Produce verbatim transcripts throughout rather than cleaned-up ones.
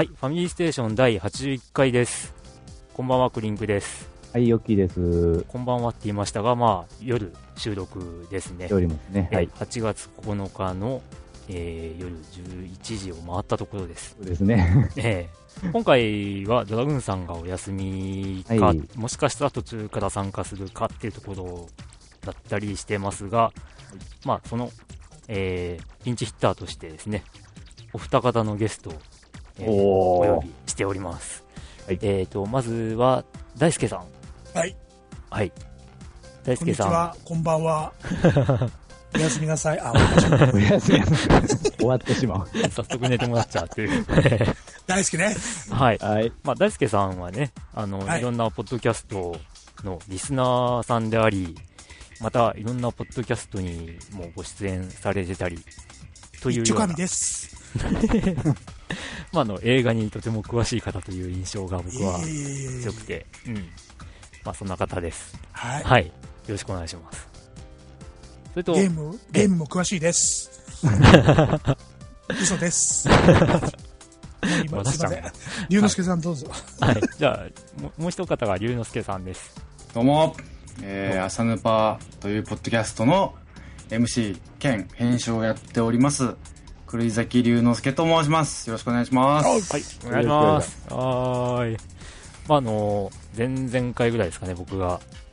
はい、ファミリーステーションだいはちじゅういっかいです。こんばんは、クリンクです。はい、よっきーです。こんばんはって言いましたが、まあ夜収録ですね。夜ますね、はい、はちがつここのかの、えー、夜じゅういちじを回ったところです。そうですね、えー、今回はドラグーンさんがお休みか、はい、もしかしたら途中から参加するかっていうところだったりしてますが、はい、まあ、その、えー、ピンチヒッターとしてですね、お二方のゲストをえー、お, お呼びしております、はい。えー、とまずは大輔さん。はい、はい、大輔さん、こんにちは、こんばんは。おやすみなさい。あ、おやすみなさい。終わってしまう。早速寝てもらっちゃうっていう。大輔ね。はい、はい、まあ、大輔さんはね、あの、はい、いろんなポッドキャストのリスナーさんであり、またいろんなポッドキャストにもご出演されてたりというような。一丁神です。まあ、あの映画にとても詳しい方という印象が僕は強くて、えーうんまあ、そんな方です、はいはい、よろしくお願いします。それとゲーム、ゲームも詳しいです嘘です今すいません、龍之介さんどうぞ、はいはい、じゃあ も, もう一方が龍之介さんです。どうも、えー、朝ヌパというポッドキャストの エムシー 兼編集をやっております栗崎龍之介と申します。よろしくお願いします。はい、お願いします。はい、まあ、あの前々回ぐらいですかね、僕があ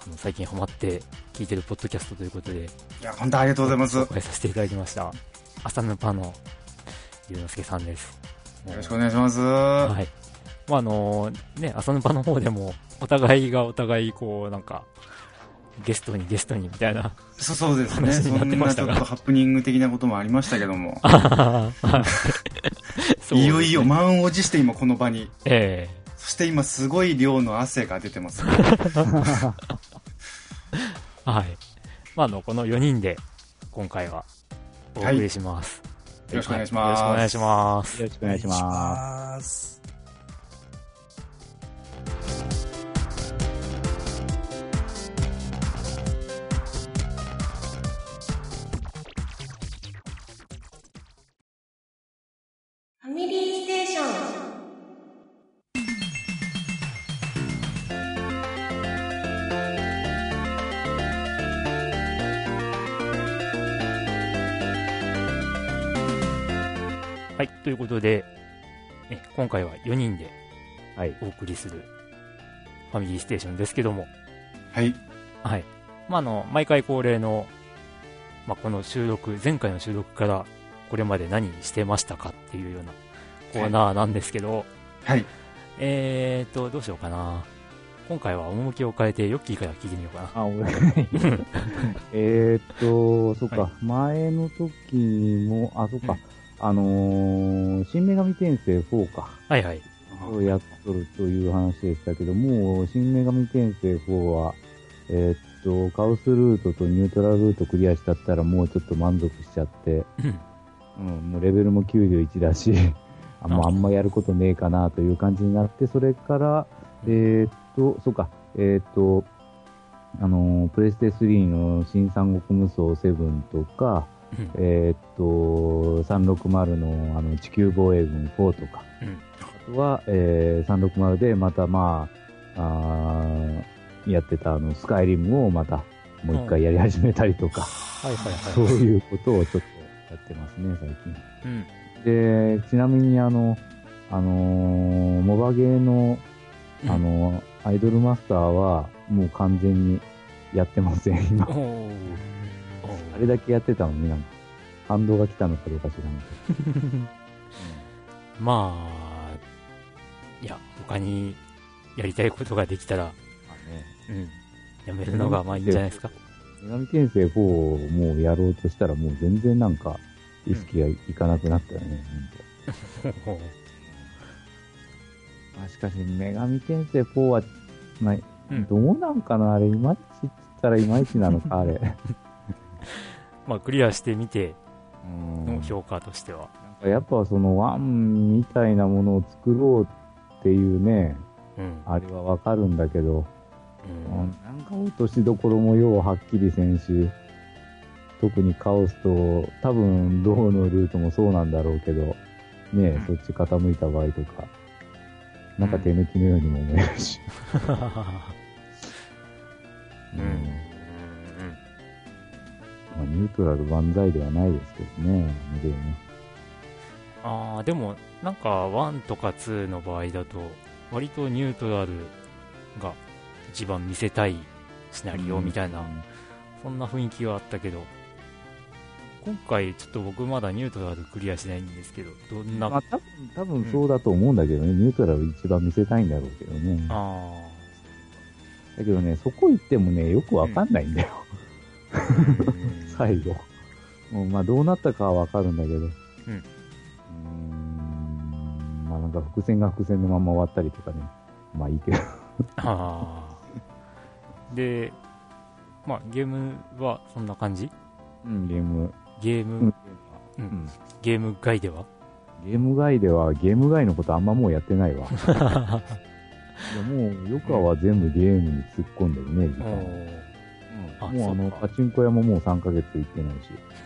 の最近ハマって聞いてるポッドキャストということで、いや本当ありがとうございます、お会いさせていただきました。朝ヌパの龍之介さんです。よろしくお願いします。はい、まあ、あのね、朝ヌパの方でもお互いがお互いこうなんかゲストにゲストにみたいな、そうそうですね、そんなちょっとハプニング的なこともありましたけどもいよいよ満を持して今この場に、えー、そして今すごい量の汗が出てます、ね、はい、まあ、あのこのよにんで今回はお送りします、はい、よろしくお願いします。よろしくお願いします。よろしくお願いします。ファミリーステーション。はい、ということで、ね、今回はよにんでお送りするファミリーステーションですけども、はい、はい、まあ、あの毎回恒例の、まあ、この収録、前回の収録からこれまで何してましたかっていうようなコーナーなんですけど、はい、えーとどうしようかな。今回は趣を変えてヨッキーから聞いてみようかな。あ、お願いえっとそっか、はい、前の時もあそっか、うん、あのー、新女神転生フォーか、はいはい、をやっとるという話でしたけども、新女神転生フォーはえー、っとカオスルートとニュートラルルートクリアしちゃったらもうちょっと満足しちゃって、うん、うん、もうレベルもきゅうじゅういちだしあ, もうあんまやることねえかなという感じになって、それから、えー、っとそうか、えー、っとあのプレステスリーの新三国無双セブンとか、うん、えー、っとさんびゃくろくじゅう の, あの地球防衛軍フォーとか、うん、あとは、えー、さんびゃくろくじゅうでまた、まあ、あやってたあのスカイリムをまたもう一回やり始めたりとか、うん、そういうことをちょっとやってますね最近、うん、でちなみにあの、あのー、モバゲーの、あのー、アイドルマスターはもう完全にやってません今あれだけやってたのになんか反動が来たのかどうか知らない、うん、まあいや他にやりたいことができたら、まあね、うん、やめるのがまあいいんじゃないですか。女神転生フォーをもうやろうとしたらもう全然なんか意識がいかなくなったよね、うんうん、あ、しかし女神転生フォーは、まあ、うん、どうなんかな、あれいまいちって言ったらいまいちなのかあれまあクリアしてみての評価としてはなんかやっぱそのワンみたいなものを作ろうっていうね、うん、あれはわかるんだけど、うん、なんか落としどころもようはっきりせんし、特にカオスと多分どうのルートもそうなんだろうけど、ね、うん、そっち傾いた場合とか、なんか手抜きのようにも思えるし。うん。うんまあ、ニュートラル万歳ではないですけどね、見れるね。ああ、でも、なんかワンとかツーの場合だと、割とニュートラルが一番見せたいシナリオみたいな、うん、そんな雰囲気はあったけど、今回ちょっと僕まだニュートラルクリアしないんですけど、どんな、まあ、多分、多分そうだと思うんだけどね、うん、ニュートラル一番見せたいんだろうけどね。あだけどね、そこ行ってもね、よくわかんないんだよ、うん、最後もう、まあ、どうなったかはわかるんだけど、うん、うーんまあなんか伏線が伏線のまま終わったりとかね、まあいいけどあで、まあ、ゲームはそんな感じ、うん、ゲームゲーム、うんうん、ゲーム外ではゲーム外ではゲーム外のことあんまもうやってないわ。いやもうヨカは全部ゲームに突っ込んでるね、時間、うんうん、もうあのパチンコ屋ももうさんかげつ行ってない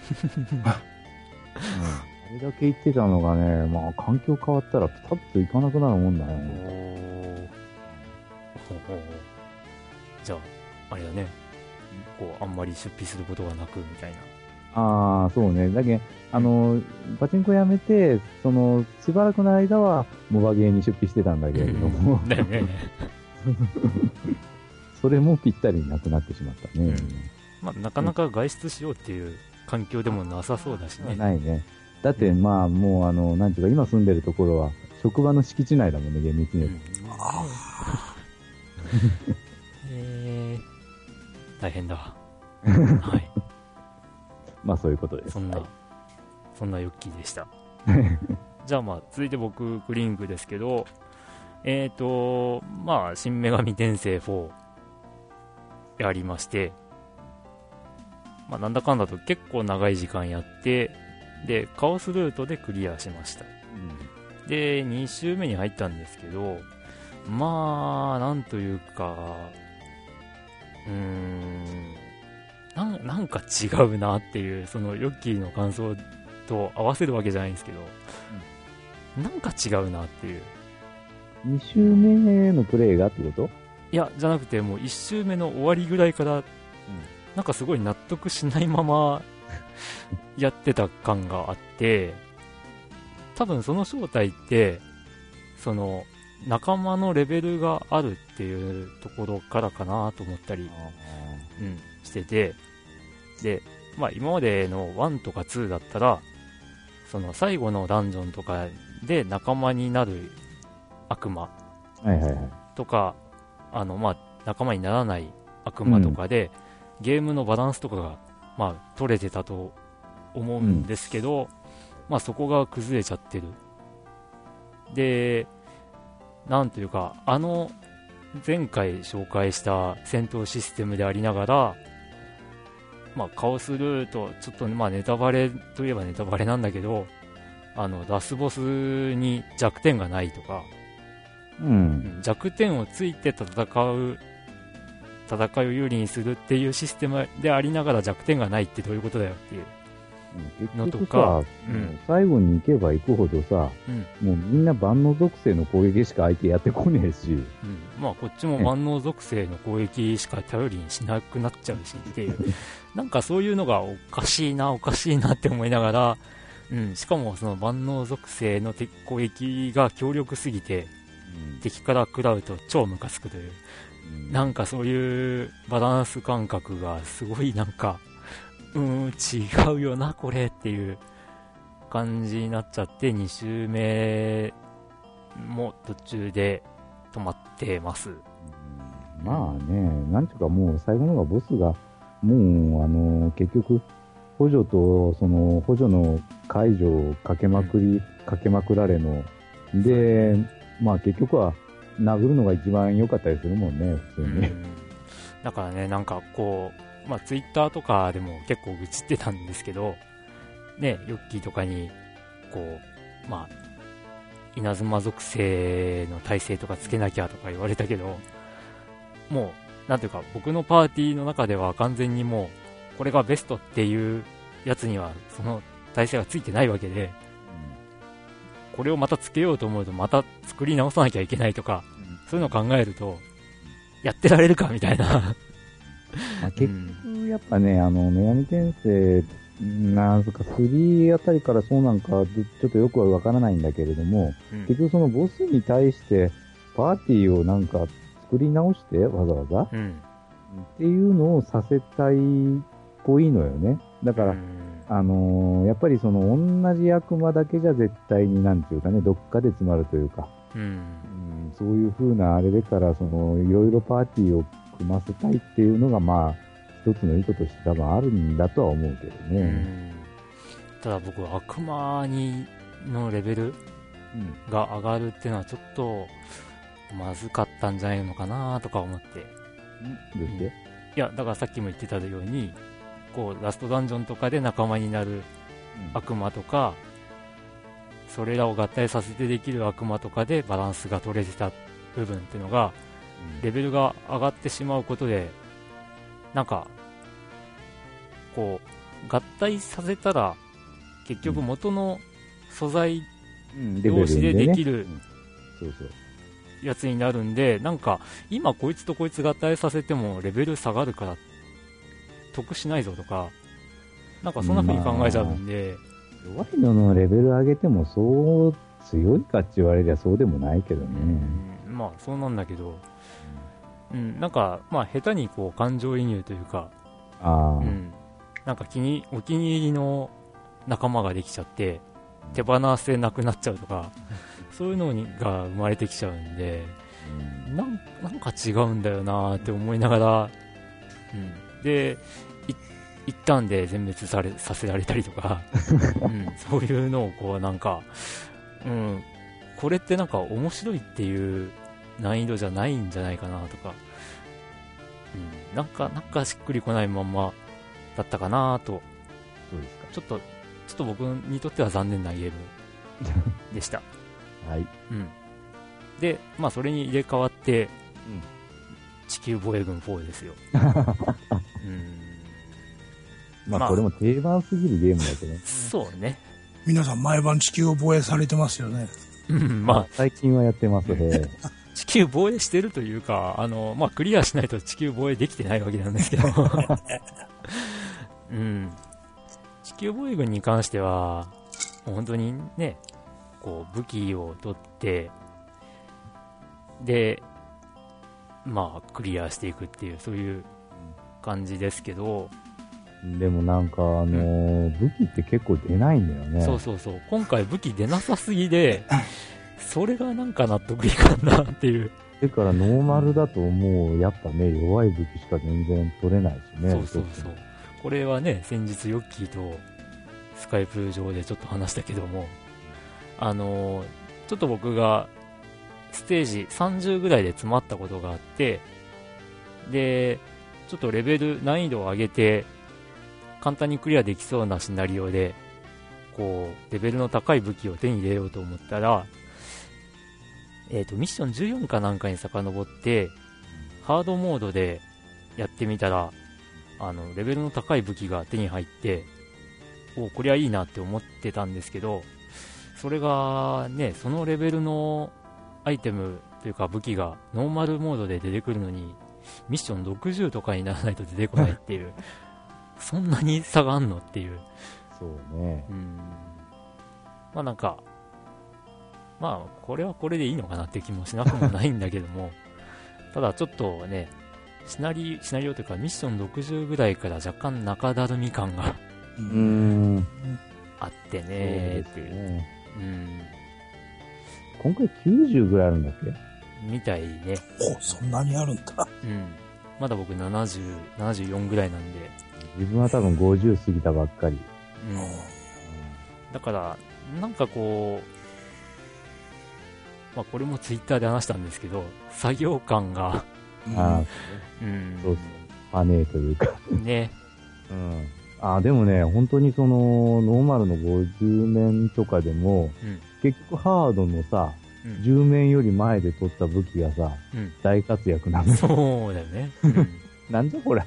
し、うん、あれだけ行ってたのがね、まあ環境変わったらピタッと行かなくなるもんだね。おじゃああれだね、こうあんまり出費することがなくみたいな。ああ、そうね。だけど、あのー、パチンコやめて、その、しばらくの間は、モバゲーに出費してたんだけれども。だよね。それもぴったりなくなってしまったね。うん、まあ、なかなか外出しようっていう環境でもなさそうだしね。ないね。だって、まあ、もう、あの、なんていうか、今住んでるところは、職場の敷地内だもんね、厳密に。うん、えー、大変だ。はい。まあそういうことです。そんな、はい、そんなヨッキーでした。じゃあまあ続いて僕クリングですけど、えっ、ー、とまあ新女神転生フォーやりまして、まあなんだかんだと結構長い時間やって、でカオスルートでクリアしました。うん、でに周目に入ったんですけど、まあなんというか、うーん。な, なんか違うなっていう、そのヨッキーの感想と合わせるわけじゃないんですけど、うん、なんか違うなっていう。に周目のプレイがってこと？いやじゃなくて、もういち周目の終わりぐらいから、うん、なんかすごい納得しないままやってた感があって、多分その正体って、その仲間のレベルがあるっていうところからかなと思ったり、うん、してて、で、まあ、今までのワンとかツーだったら、その最後のダンジョンとかで仲間になる悪魔とか、はいはいはい、あのまあ仲間にならない悪魔とかで、うん、ゲームのバランスとかが、まあ、取れてたと思うんですけど、うんまあ、そこが崩れちゃってる。で、なんというか、あの前回紹介した戦闘システムでありながら、まあ、カオスルート、ちょっとまあネタバレといえばネタバレなんだけど、あのラスボスに弱点がないとか、うん、弱点をついて戦う戦いを有利にするっていうシステムでありながら、弱点がないってどういうことだよっていうのとか、結局さ、うん、最後に行けば行くほどさ、うん、もうみんな万能属性の攻撃しか相手やってこねえし、うんまあ、こっちも万能属性の攻撃しか頼りにしなくなっちゃうしっていうなんかそういうのがおかしいなおかしいなって思いながら、うん、しかもその万能属性の攻撃が強力すぎて、うん、敵から食らうと超ムカつくという、うん、なんかそういうバランス感覚がすごい、なんかうーん違うよなこれっていう感じになっちゃって、に周目も途中で止まってます。まあね、なんていうか、もう最後のがボスがもうあの結局補助とその補助の解除をかけまくり、うん、かけまくられので、まあ結局は殴るのが一番良かったりするもんね、普通に、うん、だからね、なんかこうまあ、ツイッターとかでも結構愚痴ってたんですけど、ね、ヨッキーとかにこう、まあ、稲妻属性の耐性とかつけなきゃとか言われたけど、もうなんていうか、僕のパーティーの中では完全にもうこれがベストっていうやつにはその耐性がついてないわけで、これをまたつけようと思うとまた作り直さなきゃいけないとか、うん、そういうのを考えるとやってられるかみたいなまあ結局やっぱね、うん、あの女神転生なんすかスリーあたりからそうなんかちょっとよくはわからないんだけれども、うん、結局そのボスに対してパーティーをなんか作り直してわざわざ、うん、っていうのをさせたいっぽいのよね。だから、うん、あのー、やっぱりその同じ悪魔だけじゃ絶対になんていうかね、どっかで詰まるというか、うんうん、そういう風なあれでからそのいろいろパーティーを組ませたいっていうのがまあ一つの意図として多分あるんだとは思うけどね、うん、ただ僕悪魔にのレベルが上がるっていうのはちょっとまずかったんじゃないのかなとか思って、うん、どうして、うん、いやだからさっきも言ってたようにこうラストダンジョンとかで仲間になる悪魔とか、うん、それらを合体させてできる悪魔とかでバランスが取れてた部分っていうのが、うん、レベルが上がってしまうことでなんかこう合体させたら結局元の素材同士でできるやつになるんで、なんか今こいつとこいつ合体させてもレベル下がるから得しないぞとか、なんかそんな風に考えちゃうんで、まあ、弱いののレベル上げてもそう強いかって言われりゃそうでもないけどね、うん、まあそうなんだけど、うん、なんかまあ下手にこう感情移入というか、あ、うん、なんか気にお気に入りの仲間ができちゃって手放せなくなっちゃうとかそういうのにが生まれてきちゃうんで、うん、なん、なんか違うんだよなって思いながら、うんで一旦で全滅されさせられたりとか、うん、そういうのをこうなんか、うん、これってなんか面白いっていう難易度じゃないんじゃないかなとか、うん、なんかなんかしっくりこないまんまだったかなと。そうですか。ちょっとちょっと僕にとっては残念なゲームでしたはい、うん、でまあそれに入れ替わって、うん、地球防衛軍フォーですようん、まあこれも定番すぎるゲームだけどね。そうね。皆さん毎晩地球を防衛されてますよね。うん、まあ最近はやってますね。地球防衛してるというか、あのまあクリアしないと地球防衛できてないわけなんですけど、うん、地球防衛軍に関しては本当にね、こう武器を取ってでまあクリアしていくっていうそういう感じですけど、でもなんかあのー、武器って結構出ないんだよね。そうそうそう、今回武器出なさすぎでそれがなんか納得いかんなっていう。だからノーマルだともうやっぱね、弱い武器しか全然取れないしね。そうそうそう、これはね先日ヨッキーとスカイプ上でちょっと話したけども、あのー、ちょっと僕がステージさんじゅうぐらいで詰まったことがあって、でちょっとレベル難易度を上げて簡単にクリアできそうなシナリオでこうレベルの高い武器を手に入れようと思ったら、えーとミッションじゅうよんかなんかに遡ってハードモードでやってみたら、あのレベルの高い武器が手に入って、おこれはいいなって思ってたんですけど、それがねそのレベルのアイテムというか武器がノーマルモードで出てくるのにミッションろくじゅうとかにならないと出てこないっていうそんなに差があんのっていう。そうね、うん、まあなんかまあこれはこれでいいのかなって気もしなくもないんだけどもただちょっとねシナリ、シナリオというかミッションろくじゅうぐらいから若干中だるみ感がうーんあってねっていう、ね、うん、今回きゅうじゅうぐらいあるんだっけみたいね。お、そんなにあるんだ。うん。まだ僕ななじゅう、ななじゅうよんぐらいなんで。自分は多分ごじゅう過ぎたばっかり。うん。うん、だからなんかこう、まあこれもツイッターで話したんですけど、作業感が、あ、うん、そうそう、パネーというかね。うん。あ、でもね、本当にそのノーマルのごじゅう面とかでも、うん、結局ハードのさ。うん、じゅう面より前で取った武器がさ、うん、大活躍なの。そうだよね、うん、なんじゃこれ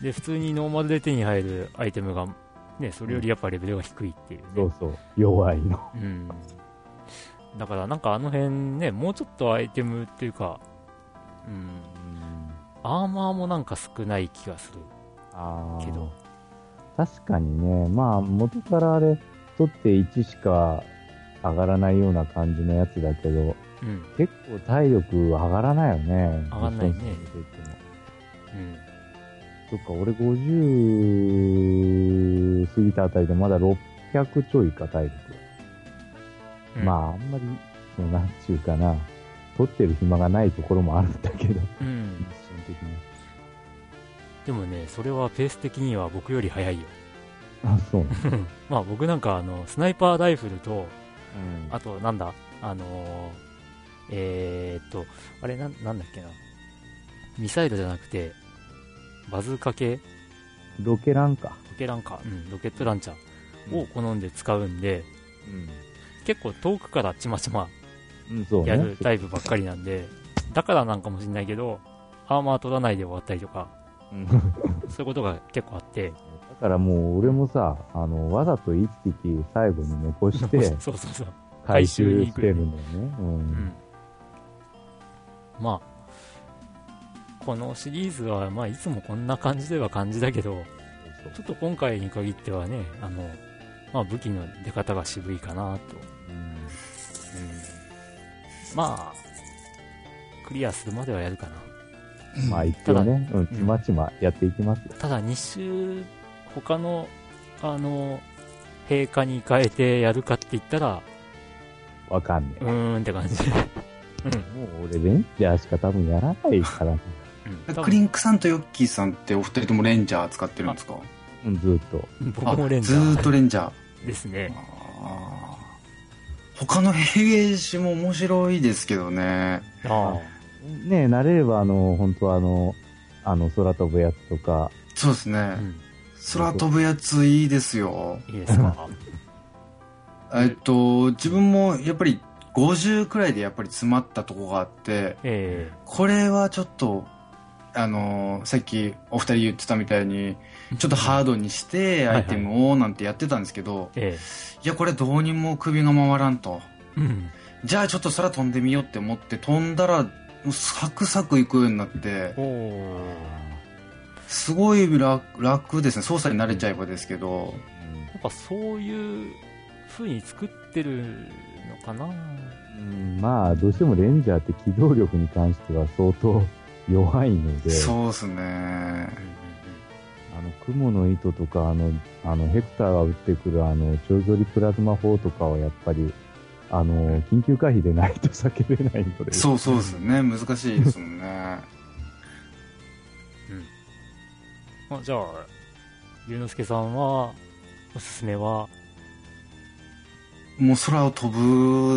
で普通にノーマルで手に入るアイテムが、ね、それよりやっぱレベルが低いっていう、ね、そうそう、弱いの、うん、だからなんかあの辺ね、もうちょっとアイテムっていうか、うん、アーマーもなんか少ない気がするけど、確かにね、まあ元からあれ取っていちしか上がらないような感じのやつだけど、うん、結構体力上がらないよね。上がらないね。うん。そっか、俺ごじゅう過ぎたあたりでまだろっぴゃくちょいか体力。うん、まああんまりそのなんちゅうかな、取ってる暇がないところもあるんだけど、うん、一瞬的に。でもね、それはペース的には僕より早いよ。あ、そう。まあ僕なんかあのスナイパーライフルと、うん、あとなんだあのー。えー、っとあれ な, なんだっけなミサイルじゃなくてバズーカ系ロケランカロケランカ、うん、ロケットランチャーを好んで使うんで、うん、結構遠くからちまちまやるタイプばっかりなんで、うんね、だからなんかもしれないけどアーマー取らないで終わったりとか、うん、そういうことが結構あって、だからもう俺もさあのわざと一匹最後に残してそうそうそう回収してるんだよね、うん、うん、まあ、このシリーズは、まあ、いつもこんな感じでは感じだけど、ちょっと今回に限ってはね、あの、まあ、武器の出方が渋いかなと、うん、うん、まあクリアするまではやるかな、まあ一応ね、うん、ちまちまやっていきますよ、うん、ただに周他のあの陛下に変えてやるかって言ったらわかんねえうーんって感じうん、もう俺レンジャーしか多分やらないから、ねうん、クリンクさんとヨッキーさんってお二人ともレンジャー使ってるんですか？うん、ずーっと僕もレンジャーずーっとレンジャーですね。あ、他の兵士も面白いですけどね。あねえ、慣れればあの本当はあのあの空飛ぶやつとか。そうですね、うん、空飛ぶやついいですよ。いいですか？えっと自分もやっぱりごじゅうくらいでやっぱり詰まったとこがあって、えー、これはちょっとあのー、さっきお二人言ってたみたいにちょっとハードにしてアイテムをなんてやってたんですけど、はいはい、えー、いやこれどうにも首が回らんと、うん、じゃあちょっと空飛んでみようって思って飛んだらサクサク行くようになって、おすごい 楽, 楽ですね。操作に慣れちゃえばですけど、やっぱそういう風に作ってるのかな。うん、まあどうしてもレンジャーって機動力に関しては相当弱いので、そうですね、あの雲の糸とかあのあのヘクターが打ってくるあの長距離プラズマ砲とかはやっぱりあの緊急回避でないと避けれないので、そうそうですね、難しいですもんね、うん、あ、じゃあ龍之介さんはおすすめはもう空を飛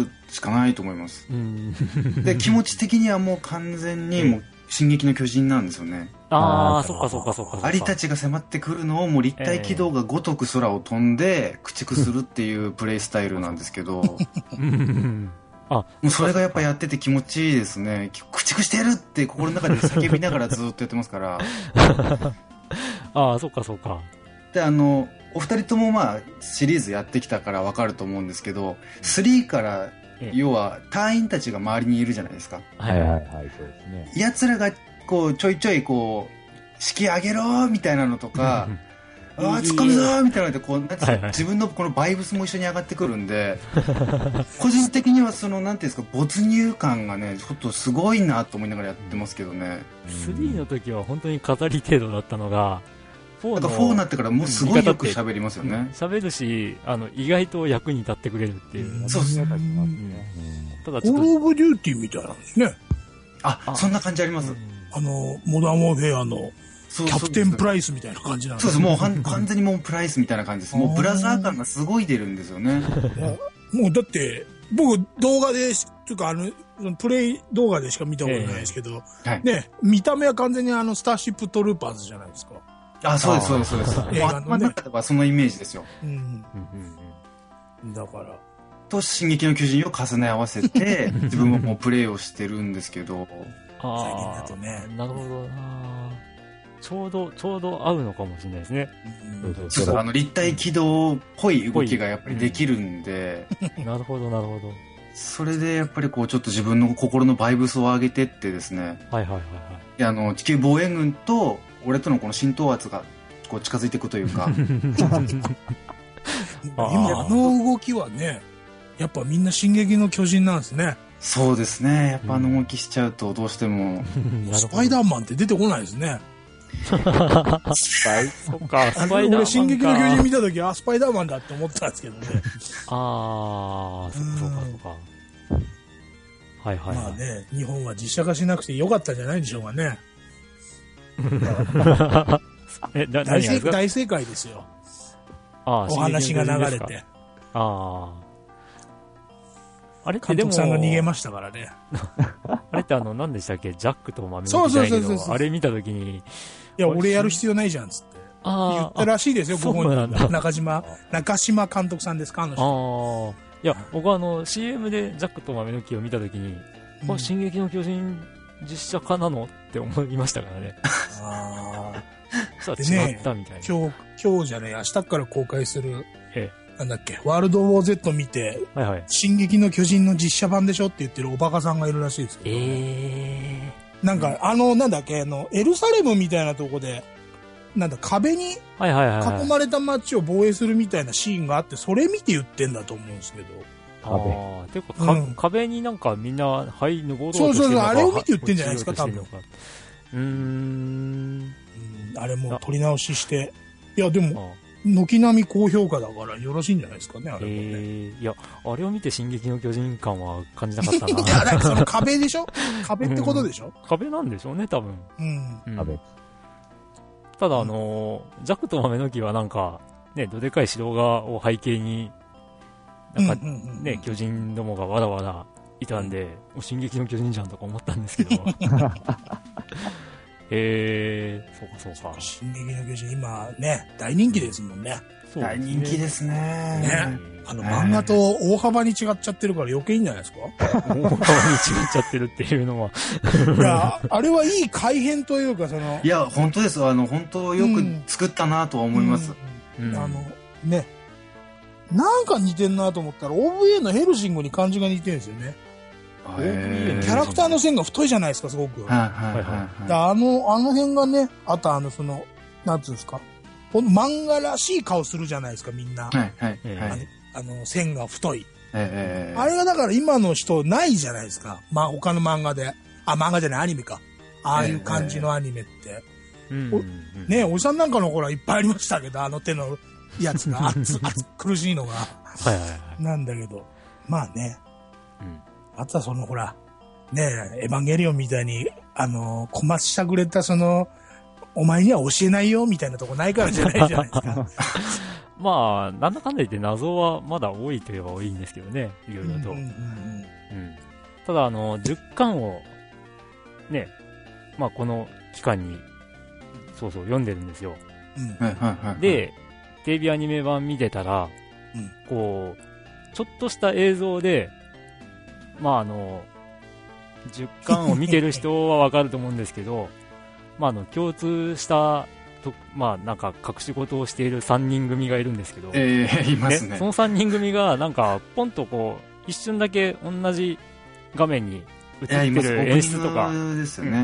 ぶしかないと思います、うん、で気持ち的にはもう完全にもう進撃の巨人なんですよね。ああ、そっかそっかそっか。アリたちが迫ってくるのをもう立体軌道がごとく空を飛んで駆逐するっていうプレイスタイルなんですけどあ、もうそれがやっぱやってて気持ちいいですね。駆逐してるって心の中で叫びながらずっとやってますからああ、そっかそっか。で、あのお二人ともまあシリーズやってきたから分かると思うんですけど、さんから要は隊員たちが周りにいるじゃないですか。はいはいはい、そうですね。やつらがこうちょいちょいこう式上げろみたいなのとかあ、突っ込むぞみたいなのでこうなんて、はいはい、自分のこのバイブスも一緒に上がってくるんで個人的にはそのなんていうんですか、没入感がねちょっとすごいなと思いながらやってますけどね。さんの時は本当に語り程度だったのが、だからフォーになってからもうすごいよく喋りますよね。喋るし、あの意外と役に立ってくれるっていう。そうですね。ただちょっとコールオブデューティーみたいなんですね。あ、あそんな感じあります。あのモダンウォーフェアのキャプテンプライスみたいな感じなんですね。そうです。もう完全にもうプライスみたいな感じです。もうブラザー感がすごい出るんですよね。もうだって僕動画でとかあの。プレイ動画でしか見たことないですけど、えーはい、ね、見た目は完全にあのスターシップトルーパーズじゃないですか。あ、そうですそうですそうです。頭の中ではそのイメージですよ。うんうん、だからと進撃の巨人を重ね合わせて自分ももうプレイをしてるんですけど。ああ、最近だとね。なるほどな。ちょうどちょうど合うのかもしれないですね。うん、そうそうそう、あの立体軌道っぽい動きがやっぱりできるんで。うん、なるほどなるほど。それでやっぱりこうちょっと自分の心のバイブスを上げてってですね、はいはいはいはい、あの地球防衛軍と俺とのこの浸透圧がこう近づいていくというかあの動きはね、やっぱみんな進撃の巨人なんですね。そうですね、やっぱあの動きしちゃうとどうしても、うん、スパイダーマンって出てこないですねスパイそっか、スパイダーマンか。俺進撃の巨人見たとき、あ、スパイダーマンだって思ったんですけどね。ああ、そうかそうか。はいはい、はい。まあね、日本は実写化しなくてよかったんじゃないでしょうかね。え、だ、大正、大正解ですよ。ああ、お話が流れて。ああ。あれってでも監督さんが逃げましたからね。あれってあの何でしたっけ、ジャックとマミの時代のあれ見たときに、いや俺やる必要ないじゃんつって言ったらしいですよ。ご本人が中島中島監督さんですか、あの人。ああ、いや僕はあの シーエム でジャックとマミの木を見たときに、うん、あ、進撃の巨人実写化なのって思いましたからね。ああ、でね、今日今日じゃね、明日から公開する。ええ、なんだっけ、ワールドウォー Z 見て、はいはい、進撃の巨人の実写版でしょって言ってるおバカさんがいるらしいですけど、えー、なんかあのなんだっけ、あのエルサレムみたいなとこでなんだ壁に囲まれた街を防衛するみたいなシーンがあって、それ見て言ってんだと思うんですけど、壁、あてかか、うん、壁になんかみんなはいぬごうとしてるのか、そうそうそう、あれを見て言ってんじゃないですか多分。うーん、あれも撮り直しして、いやでも軒並み高評価だからよろしいんじゃないですかね、あれもね。えー、いやあれを見て進撃の巨人感は感じなかったな。いや、なんかその壁でしょ、壁ってことでしょ、うん、壁なんでしょうね多分、うんうん、壁。ただあの、うん、ジャックと豆の木はなんかね、どでかい城がを背景になんか、うんうんうんうん、ね、巨人どもがわらわらいたんで、うん、進撃の巨人じゃんとか思ったんですけどえー、そうかそうか。進撃の巨人今ね大人気ですもんね。そうですね、大人気ですね。ね、あの漫画と大幅に違っちゃってるから余計いいんじゃないですか。大幅に違っちゃってるっていうのは。いや、あれはいい改変というか、その、いや本当ですよ、あの本当よく作ったなとは思います。うんうん、あのね、なんか似てんなと思ったら オーブイエー のヘルシングに感じが似てるんですよね。キャラクターの線が太いじゃないですか、すごく。はいはいはい、あの、あの辺がね、あとあの、その、なんつうんですか、この漫画らしい顔するじゃないですか、みんな。はいはいはい、あの、線が太い、えー。あれがだから今の人ないじゃないですか、まあ、他の漫画で。あ、漫画じゃない、アニメか。ああいう感じのアニメって。えー、おね、おじさんなんかの頃はいっぱいありましたけど、あの手のやつが、熱苦しいのが。はいはいはい、なんだけど、まあね。うん、あとはそのほら、ねえ、エヴァンゲリオンみたいに、あのー、小松しゃくれたその、お前には教えないよみたいなとこないからじゃないじゃないですか。まあ、なんだかんだ言って謎はまだ多いといえば多いんですけどね、いろいろと。うんうんうんうん、ただ、あの、じゅっかんを、ね、まあこの期間に、そうそう、読んでるんですよ。うん、で、テレビアニメ版見てたら、うん、こう、ちょっとした映像で、まああのじゅっかんを見てる人はわかると思うんですけどまああの共通したと、まあなんか隠し事をしているさんにん組がいるんですけど、えー、いますね。そのさんにん組がなんかポンとこう一瞬だけ同じ画面に映ってる演出とか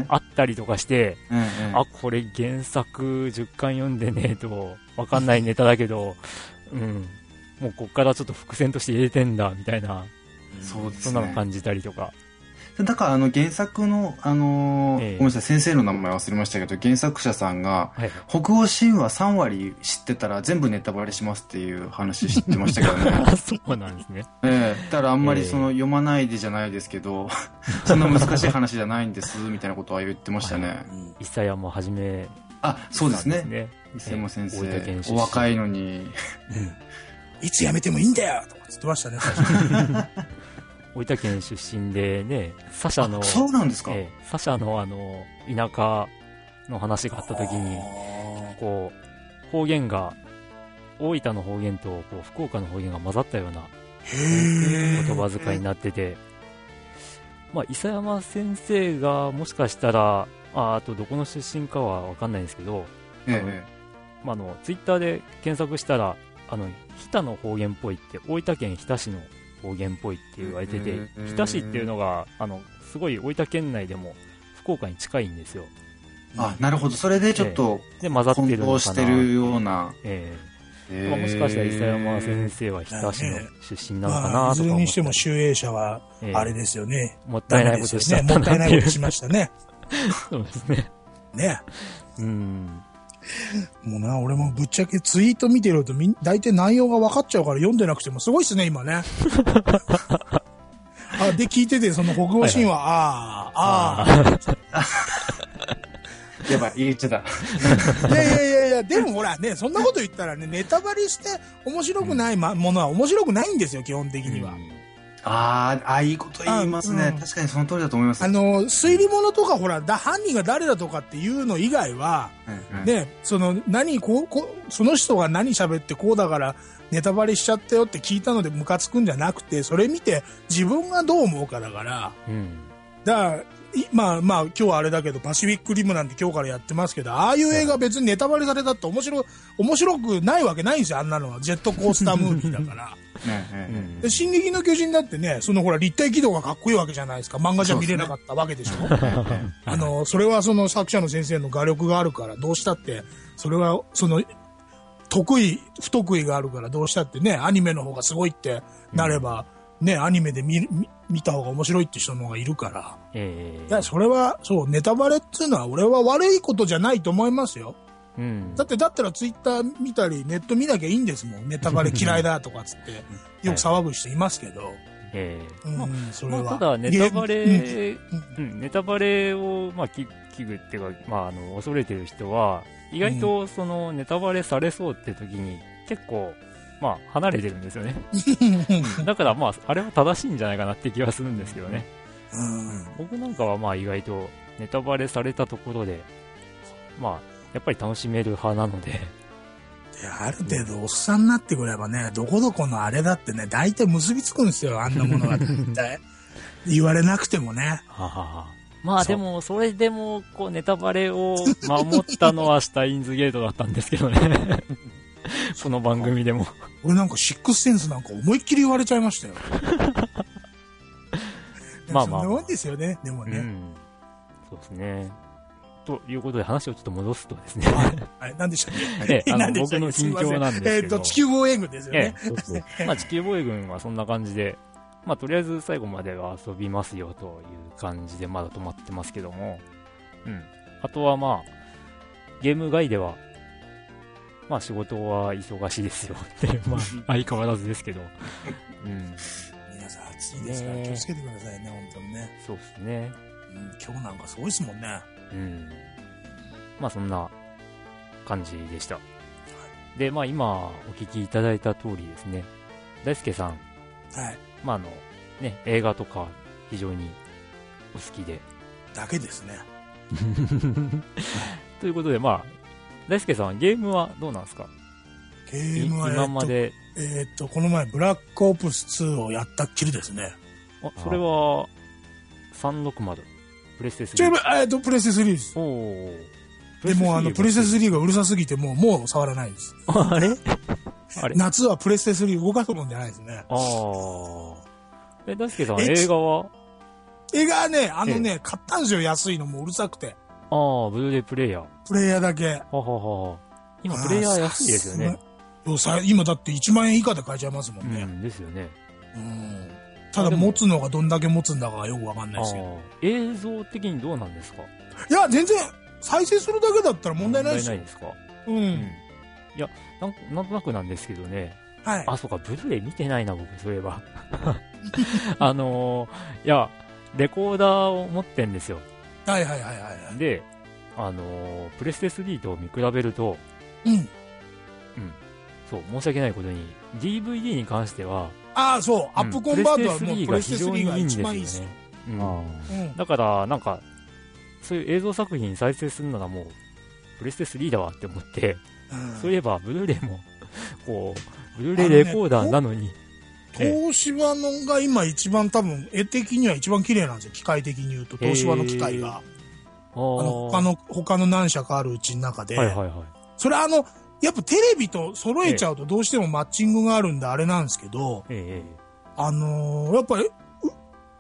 あったりとかして、えーえー、あ、これ原作じゅっかん読んでねえとわかんないネタだけど、うん、もうこっからちょっと伏線として入れてんだみたいな、そうですね、そんなの感じたりとか。だからあの原作の、あのーええ、ごめんなさい、先生の名前忘れましたけど、原作者さんが、はい、北欧神話さん割知ってたら全部ネタバレしますっていう話知ってましたけどね。そうなんですね。ええ、だからあんまりその、ええ、読まないでじゃないですけど、そんな難しい話じゃないんですみたいなことは言ってましたね。伊佐山はじめ、あ、そうですね。伊佐山先生、ええ、お若いのに、うん、いつ辞めてもいいんだよとか言ってましたね。大分県出身でね、サシャの、そうなんですか、えー、サシャのあの、田舎の話があったときに、こう、方言が、大分の方言とこう福岡の方言が混ざったような言葉遣いになってて、まあ、伊佐山先生がもしかしたら、あ、あとどこの出身かはわかんないんですけど、あの、まあ、あのツイッターで検索したら、あの、日田の方言っぽいって、大分県日田市の方言っぽいって言われてて、日田市っていうのがあのすごい大分県内でも福岡に近いんですよ。あ、なるほど。それでちょっと、えー、で混ざってるのかな、混同してるような、えーえーまあ、もしかしたら伊佐山先生は日田市の出身なのかなとか思って、えーまあ、いずれにしても集英社はあれですよね、えー、もったいないことしちゃったな、ね、もったいないことしましたねそうですねねえ、うんもうな、俺もぶっちゃけツイート見てるとみ大体内容が分かっちゃうから読んでなくてもすごいっすね今ねあで聞いててその北欧神話、はいはい、ああああやばい言っちゃったいやいやいやいや、でもほらね、そんなこと言ったらね、ネタバレして面白くない、ま、ものは面白くないんですよ基本的には。ああ、いいこと言いますね、うん、確かにその通りだと思います。あの推理物とかほらだ犯人が誰だとかっていうの以外は、うんうん、でその何こうこその人が何喋ってこうだからネタバレしちゃったよって聞いたのでムカつくんじゃなくて、それ見て自分がどう思うかだから、うん、だからまあまあ今日はあれだけどパシフィックリムなんて今日からやってますけど、ああいう映画別にネタバレされたって面白、面白くないわけないんですよ、あんなのはジェットコースタームービーだからで進撃の巨人だってね、そのほら立体軌道がかっこいいわけじゃないですか、漫画じゃ見れなかったわけでしょ。そうですねあのそれはその作者の先生の画力があるからどうしたって、それはその得意不得意があるからどうしたってね、アニメの方がすごいってなれば、うんね、アニメで 見, 見た方が面白いって人の方がいるから、えー、いやそれはそう、ネタバレっていうのは俺は悪いことじゃないと思いますよ、うん、だってだったらツイッター見たりネット見なきゃいいんですもん。ネタバレ嫌いだとかっつってよく騒ぐ人いますけど、はい、えーうんまあ、それは、まあ、ただネタバレ、うんうん、ネタバレを、まあ、危惧っていうか、まあ、あの恐れてる人は意外とその、うん、ネタバレされそうって時に結構まあ、離れてるんですよねだから、まあ、あれは正しいんじゃないかなって気はするんですけどね、うん、僕なんかはまあ意外とネタバレされたところで、まあ、やっぱり楽しめる派なので、いやある程度おっさんになってくればね、どこどこのあれだってね大体結びつくんですよ、あんなものが絶対言われなくてもねははは、まあでもそれでもこうネタバレを守ったのはシュタインズゲートだったんですけどねこの番組でも俺なんかシックスセンスなんか思いっきり言われちゃいましたよまあまあそんなもんですよね、でもね、うん、そうですね。ということで話をちょっと戻すとですねあれ何でしたっけ、ええ、あの僕の近況なんですけど、えー、と地球防衛軍ですよね、ええ、そうそうまあ、地球防衛軍はそんな感じで、まあ、とりあえず最後までは遊びますよという感じでまだ止まってますけども、うん、あとはまあゲーム外ではまあ仕事は忙しいですよってまあ相変わらずですけど、うん、皆さん暑いですから気をつけてくださいね、本当にね。そうですね、うん、今日なんかすごいですもんね、うん、まあそんな感じでした、はい、でまあ今お聞きいただいた通りですね、大輔さん、はい、まああのね映画とか非常にお好きでだけですねということで、まあ大輔さんゲームはどうなんですか？ゲームは今まで、えーっと、えーっとこの前ブラックオプスツーをやったっきりですね。あ、それはさんびゃくろくじゅうプレステスリー。えーっとプレステスリーです。おー。でもあのプレステスリーがうるさすぎてもうもう触らないです。あれ？あれ？夏はプレステスリー動かすもんじゃないですね。ああ。え、大輔さん映画は？映画はね、あのね買ったんですよ、安いの、もううるさくて。ああ、ブルーレイプレイヤー。プレイヤーだけ。ははは。今プレイヤー安いですよね。今だっていちまんえん以下で買えちゃいますもんね。うん、ですよね。うん。ただ持つのがどんだけ持つんだかよくわかんないですけど。映像的にどうなんですか？いや、全然、再生するだけだったら問題ないですよ。問題ないですか？うん。うん、いやな、なんとなくなんですけどね。はい。あ、そうか、ブルーレイ見てないな、僕、そういえば。あのー、いや、レコーダーを持ってんですよ。はいはいはいはい。で、あのー、プレステスリーと見比べると、うん。うん。そう、申し訳ないことに、ディーブイディー に関しては、ああ、そう、アップコンバートはもうプレステスリーが一番いいんですよね。うん。うん、だから、なんか、そういう映像作品再生するならもう、プレステスリーだわって思って、うん、そういえば、ブルーレイも、こう、ブルーレイレコーダーなのに、東芝のが今一番多分絵的には一番綺麗なんですよ、機械的に言うと東芝の機械が、えー、あの他の他の何社かあるうちの中で、はいはいはい、それあのやっぱテレビと揃えちゃうとどうしてもマッチングがあるんであれなんですけど、えー、あのー、やっぱり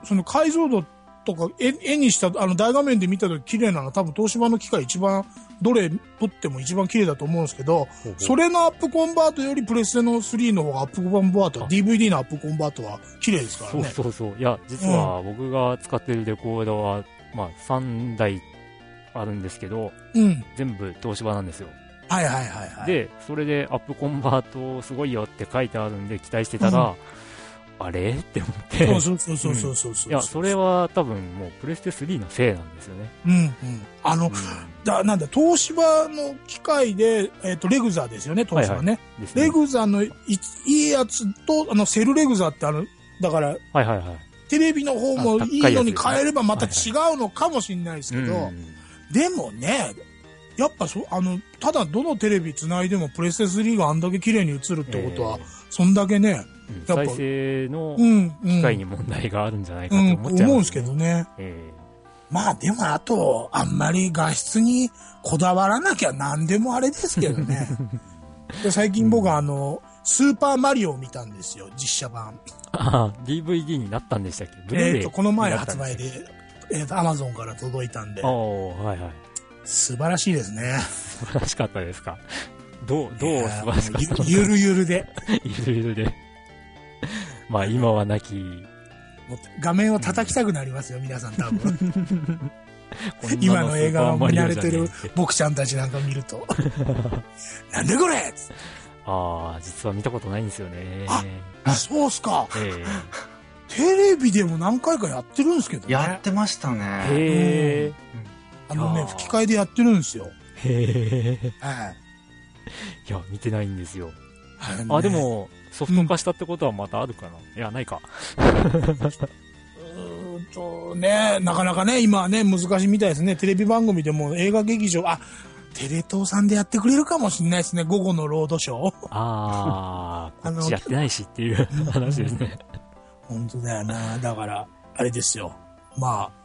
その解像度とか 絵, 絵にしたあの大画面で見たとき綺麗なのは多分東芝の機械一番どれ撮っても一番綺麗だと思うんですけど、ほうほう、それのアップコンバートよりプレステのスリーの方がアップコンバートは ディーブイディー のアップコンバートは綺麗ですからね。そうそうそう。いや実は僕が使ってるレコーダーは、うん、まあさんだいあるんですけど、うん、全部東芝なんですよ。はいはいはいはい。でそれでアップコンバートすごいよって書いてあるんで期待してたら、うん、あれって思って。そうそうそうそうそうそう。いやそれは多分もうプレステスリーのせいなんですよね。うんうん。あの、うん、だなんだ東芝の機械でえっ、ー、とレグザですよね東芝ね。はいはい、ねレグザの い, いいやつとあのセルレグザってあのだから。はいはいはい。テレビの方もいいのに変えればまた違うのかもしれないですけど、はいはい、でもね。やっぱそあのただどのテレビつないでもプレステスリーがあんだけ綺麗に映るってことは、えー、そんだけね、うん、やっぱ再生の機械に問題があるんじゃないかと思っちゃいます、ねうんうん、思うんですけどね、えー、まあでもあとあんまり画質にこだわらなきゃなんでもあれですけどねで最近僕はあの、うん、スーパーマリオを見たんですよ実写版ああ ディーブイディー になったんでしたっけブルーレイ、えー、とこの前発売で、えー、と Amazon から届いたんでああはいはい素晴らしいですね。素晴らしかったですか。どうどう素晴らしかった。ゆるゆるで。ゆるゆるで。まあ今はなき。画面を叩きたくなりますよ、うん、皆さん多分。今の映画を見慣れてる僕ちゃんたちなんか見ると。なんでこれ。ああ実は見たことないんですよね。あそうっすか。えーテレビでも何回かやってるんですけどね。やってましたね。へー。うんあのね、吹き替えでやってるんですよ。へえ。はい。いや、見てないんですよ。あ、ね、あでも、ソフト化したってことはまたあるかな、うん、いや、ないか。うーんとね、なかなかね、今はね、難しいみたいですね。テレビ番組でも映画劇場、あ、テレ東さんでやってくれるかもしれないですね。午後のロードショー。ああ、こっちやってないしっていう話ですね。本当だよな。だから、あれですよ。まあ、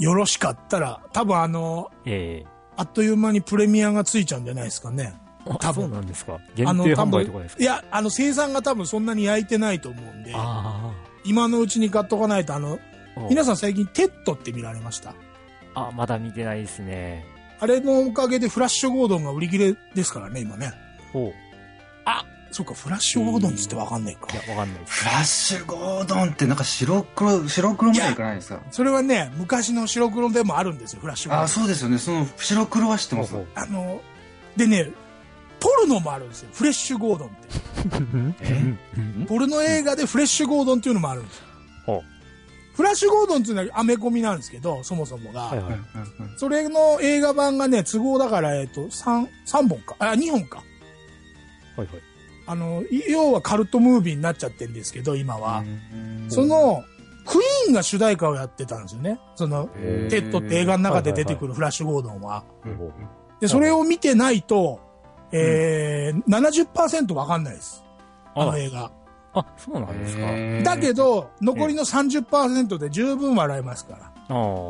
よろしかったら多分あの、えー、あっという間にプレミアがついちゃうんじゃないですかね。多分そうなんですか。限定販売とかですか。いやあの生産が多分そんなに焼いてないと思うんで、あ今のうちに買っとかないと。あの皆さん最近テッドって見られました？あまだ見てないですね。あれのおかげでフラッシュゴードンが売り切れですからね今ね。おあそうかフラッシュゴードンつってわかんないか。いやわかんない。フラッシュゴードンってなんか白黒白黒までいかないですか？それはね昔の白黒でもあるんですよフラッシュゴードン。あそうですよね。その白黒は知ってます。あのでねポルノもあるんですよフレッシュゴードンって。えポルノ映画でフレッシュゴードンっていうのもあるんですよ。フラッシュゴードンっていうのはアメコミなんですけどそもそもが、はいはい、それの映画版がね都合だからえっと3、3本かあにほんか。はいはい。あの要はカルトムービーになっちゃってるんですけど今は、うん、そのクイーンが主題歌をやってたんですよねそのテッドって映画の中で出てくるフラッシュゴードンは、はいはいはい、でそれを見てないと、うんえー、ななじゅっパーセント わかんないですあの映画。あそうなんですか。だけど残りの さんじゅっパーセント で十分笑えますから。 あ,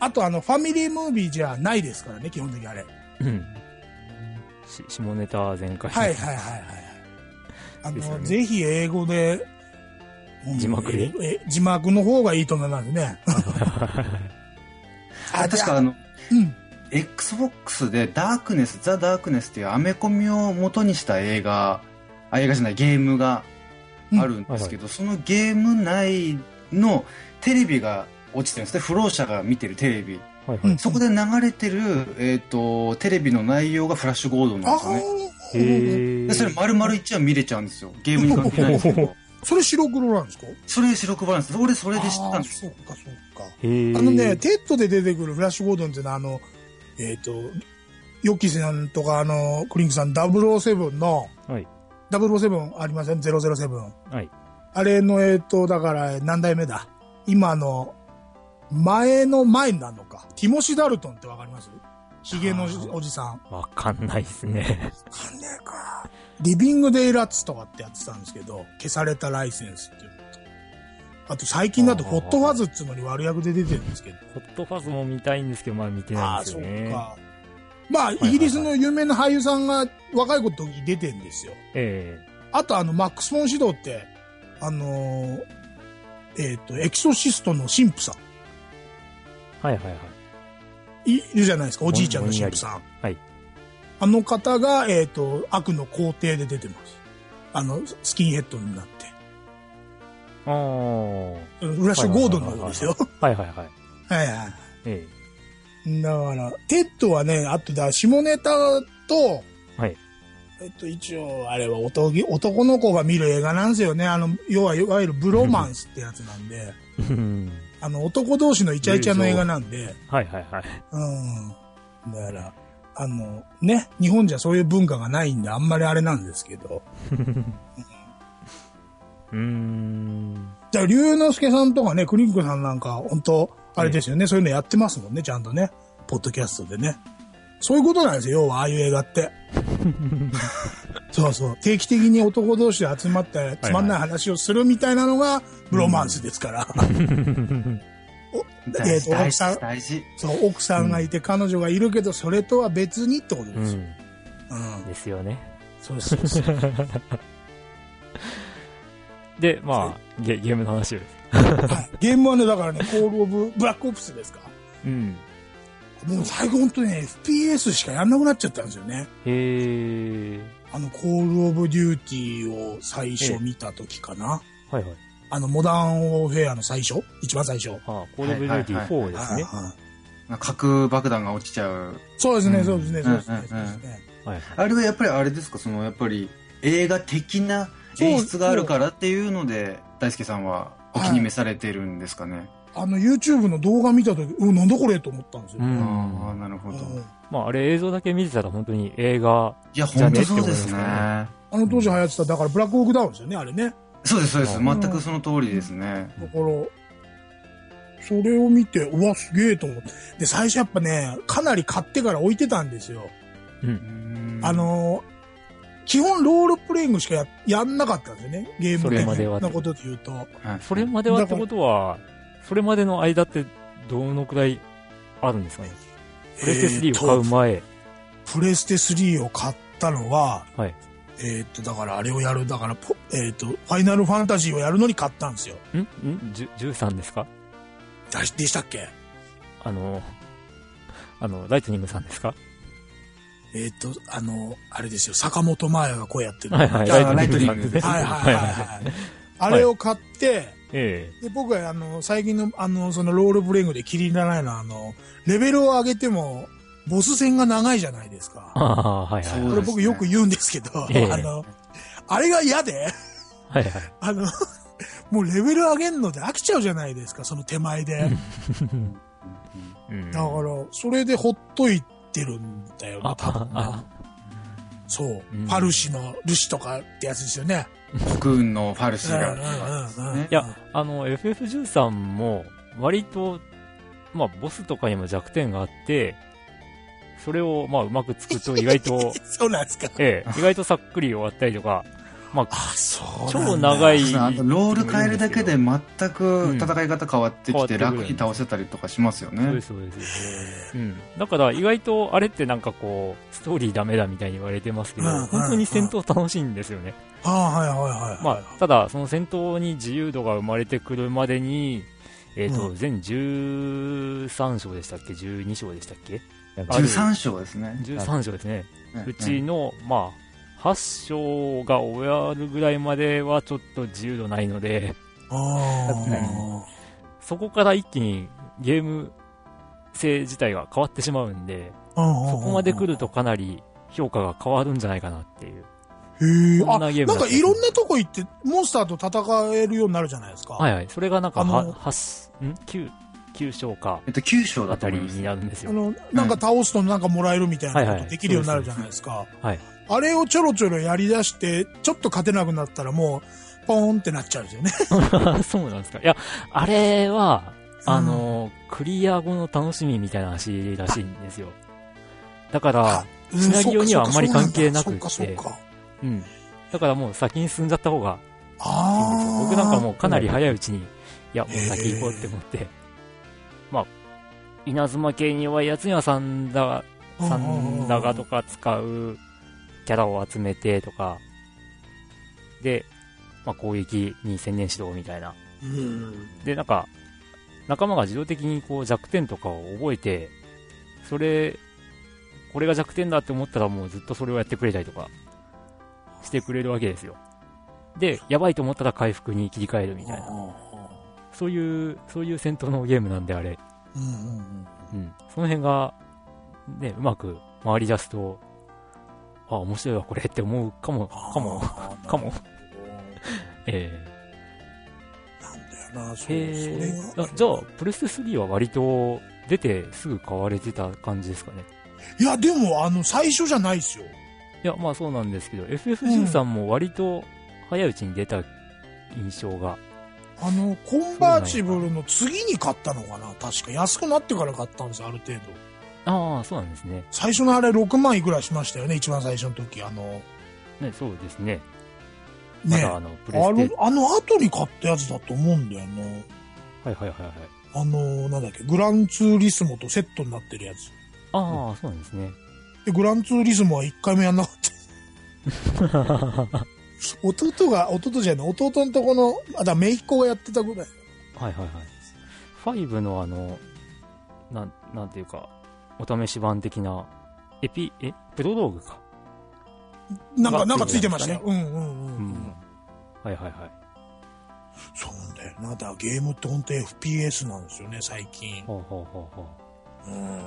あとあのファミリームービーじゃないですからね基本的にあれ、うん、し下ネタ全開。はいはいはいはい。あのね、ぜひ英語で字幕でえ字幕の方がいいと思いますね。あ確かあの、うん、Xbox でダークネスザダークネスっていうアメコミを元にした映画あ映画じゃないゲームがあるんですけど、うん、そのゲーム内のテレビが落ちてるんですね。不老者が見てるテレビ、はいはい、そこで流れてる、えーと、テレビの内容がフラッシュゴードンなんですよね。へでそれ丸々いちわ見れちゃうんですよ。ゲームに関係ないんですけど。それ白黒なんですか？それ白黒なんです。俺それで知ったんですよ。そうかそうか。へあのねテッドで出てくるフラッシュゴードンっていうのはあのえっ、ー、とヨッキーさんとかあのクリンクさんダブルオーセブンの、はい、ダブルオーセブンありませんゼロゼロセブン、はい、あれのえっ、ー、とだから何代目だ今の前の前なのかティモシー・ダルトンってわかります？ヒゲのおじさん。わかんないですね。わかんねえか。リビングデイラッツとかってやってたんですけど、消されたライセンスっていうのと。あと最近だとホットファズっつうのに悪役で出てるんですけど。ホットファズも見たいんですけど、まだ見てないんですよね。ああ、そうか。まあ、イギリスの有名な俳優さんが若い時に出てるんですよ。ええー。あとあの、マックス・フォン・シドーって、あのー、えっと、エキソシストの神父さん。はいはいはい。いるじゃないですか、おじいちゃんの神父さん。はい。あの方が、えっと、悪の皇帝で出てます。あの、スキンヘッドになって。ああ。フラッシュ・ゴードンの方ですよ。はいはいはい。はいはい。ええ。だから、テッドはね、あとだ、下ネタと、はい。えっと、一応、あれは男、男の子が見る映画なんですよね。あの、要は、いわゆるブロマンスってやつなんで、あの、男同士のイチャイチャの映画なんで、はいはいはい。うん。だから、あの、ね、日本じゃそういう文化がないんで、あんまりあれなんですけど。うん。じゃあ、龍之介さんとかね、クリンクさんなんか、本当あれですよね、うん、そういうのやってますもんね、ちゃんとね、ポッドキャストでね。そういうことなんですよ、要は、ああいう映画って。そうそう。定期的に男同士で集まって、つまんない話をするみたいなのが、ブロマンスですから。えっと、奥さん、そう、奥さんがいて、彼女がいるけど、それとは別にってことですよ。うん。うん、ですよね。そうそうそう。で、まあゲ、ゲームの話です。はい。ゲームはね、だからね、コールオブ、ブラックオプスですか。うん。もう最後本当にね、エフピーエス しかやんなくなっちゃったんですよね。へー。あの、コールオブデューティーを最初見た時かな。はいはい。あの、モダンオーフェアの最初一番最初。ああ、コールオブデューティーフォーですね。核爆弾が落ちちゃう。そうですね、そうですね、そうですね。あれはやっぱりあれですか、その、やっぱり映画的な演出があるからっていうので、大輔さんはお気に召されてるんですかね。はい、あの YouTube の動画見たとき、うん、なんだこれと思ったんですよ。うん、ああ、なるほど。まあ、あれ映像だけ見てたら本当に映画じゃねえってことですね。あの当時流行ってた、だからブラックウォークダウンですよね、あれね。そうです、そうです。全くその通りですね。だから、それを見て、うわ、すげえと思って。で、最初やっぱね、かなり買ってから置いてたんですよ。うん。あの、基本ロールプレイングしか や, やんなかったんですよね。ゲーム的なことで言うと。それまではってことは、それまでの間ってどのくらいあるんですかね。プレステスリーを買う前、プレステスリーを買ったのは、はい、えー、っとだからあれをやるだからえー、っとファイナルファンタジーをやるのに買ったんですよ。ん？ん？じゅうさんですか？だでしたっけ？あのあのライトニングさんですか？えー、っとあのあれですよ、坂本真綾がこうやってる、はいはい、ライトニングです。はいはいはいはい。あれを買って。はいええ、で僕はあの最近 の, あのそのロールプレイングで気に入らないのはあのレベルを上げてもボス戦が長いじゃないですか。あ、はいはいはい、これ僕よく言うんですけど、ええ、あのあれが嫌で、はいはい、あのもうレベル上げんので飽きちゃうじゃないですか、その手前で。だからそれでほっといてるんだよね、多分な。そう、うん、ファルシのルシとかってやつですよね。国運のファルシが、ね、いやあの エフエフじゅうさん も割とまあボスとかにも弱点があって、それをまあうまくつくと意外とそうなんですか、ええ、意外とさっくり終わったりとか、まあ、あそう超長いあのロール変えるだけで全く戦い方変わってきて、うん、楽に倒せたりとかしますよね。そうですそうです、うん、だから意外とあれってなんかこうストーリーダメだみたいに言われてますけど、うん、本当に戦闘楽しいんですよね。あはいはいはい、まあ、ただその戦闘に自由度が生まれてくるまでに、えーとうん、全じゅうさん章でしたっけじゅうに章でしたっけじゅうさん章ですねじゅうさん章ですね、はい、うちの、うん、まあはち章が終わるぐらいまではちょっと自由度ないので、あそこから一気にゲーム性自体が変わってしまうんで、そこまで来るとかなり評価が変わるんじゃないかなっていう。へー、あ、なんかいろんなとこ行ってモンスターと戦えるようになるじゃないですか。はいはい、それがなんかはち、んきゅう、きゅう章か、えっときゅう章だったりになるんですよ。あのなんか倒すとなんかもらえるみたいなことできるようになるじゃないですか。はい。あれをちょろちょろやり出して、ちょっと勝てなくなったらもう、ポーンってなっちゃうんですよね。そうなんですか。いや、あれは、あの、うん、クリア後の楽しみみたいな話らしいんですよ。だから、シナリオにはあんまり関係なくって。うん。だからもう先に進んじゃった方がいいんですよ。僕なんかもうかなり早いうちに、うん、いや、もう先行こうって思って。まあ、稲妻系に弱いやつにはサンダ、サンダガとか使う。キャラを集めてとかで、まあ、攻撃に専念しろみたいなうん、でなんか仲間が自動的にこう弱点とかを覚えて、それこれが弱点だって思ったらもうずっとそれをやってくれたりとかしてくれるわけですよ。でやばいと思ったら回復に切り替えるみたいな、そういうそういう戦闘のゲームなんであれ、うんうんうんうん、その辺がねうまく回り出すと、あ面白いわこれって思うかもかもかもええーなあ、そうえー、それじゃあプレステスリーは割と出てすぐ買われてた感じですかね。いやでもあの最初じゃないですよ。いやまあそうなんですけど エフエフじゅうさん も割と早いうちに出た印象が、うん、あのコンバーチブルの次に買ったのかな、確か安くなってから買ったんですよある程度。ああそうなんですね。最初のあれろくまんいくらしましたよね、一番最初の時あの、ね、そうですねね、ま、あのプレステ あ, あの後に買ったやつだと思うんだよな。はいはいはいはい。あのなんだっけグランツーリスモとセットになってるやつ。ああ、うん、そうなんですね。でグランツーリスモはいっかいめやんなかった。弟が弟じゃない弟のとこのあだメイコがやってたぐらい。はいはいはい。ファイブのあのなんなんていうかお試し版的なエピえプロローグか。なんか、なんかついてましたね。うんうんうん、うん。はいはいはい。そうだよな。だからゲームって本当 エフピーエス なんですよね、最近。ほうほうほうほう。うん。い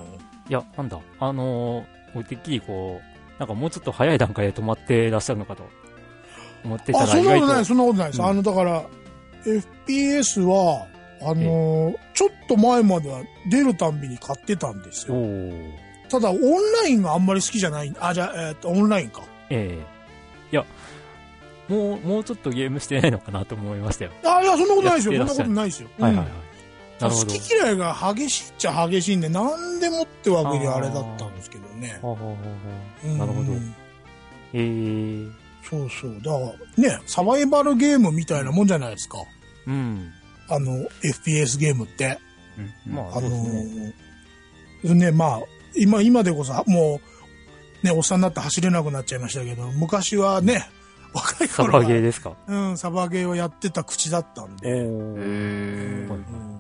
や、なんだ、あのー、てっきりこう、なんかもうちょっと早い段階で止まってらっしゃるのかと思ってたら、あ、そんなことない、そんなことないです。うん、あの、だから、エフピーエス は、あのー、ちょっと前までは出るたんびに買ってたんですよ。ただ、オンラインがあんまり好きじゃない、あ、じゃあ、えっと、オンラインか。えー、いやもうもうちょっとゲームしてないのかなと思いましたよ。あいやそんなことないですよ、そんなことないですよ。はいはいはい。うん、好き嫌いが激しいっちゃ激しいんで何でもってわけであれだったんですけどね。はははは、うん、なるほど。えー、そうそうだからねサバイバルゲームみたいなもんじゃないですか。うん。あの エフピーエス ゲームって、うん、まああのー、ねまあ今今でこそもう。ね、おっさんになって走れなくなっちゃいましたけど、昔はね、若い頃は。サバゲーですか？うん、サバゲーをやってた口だったんで。へぇー。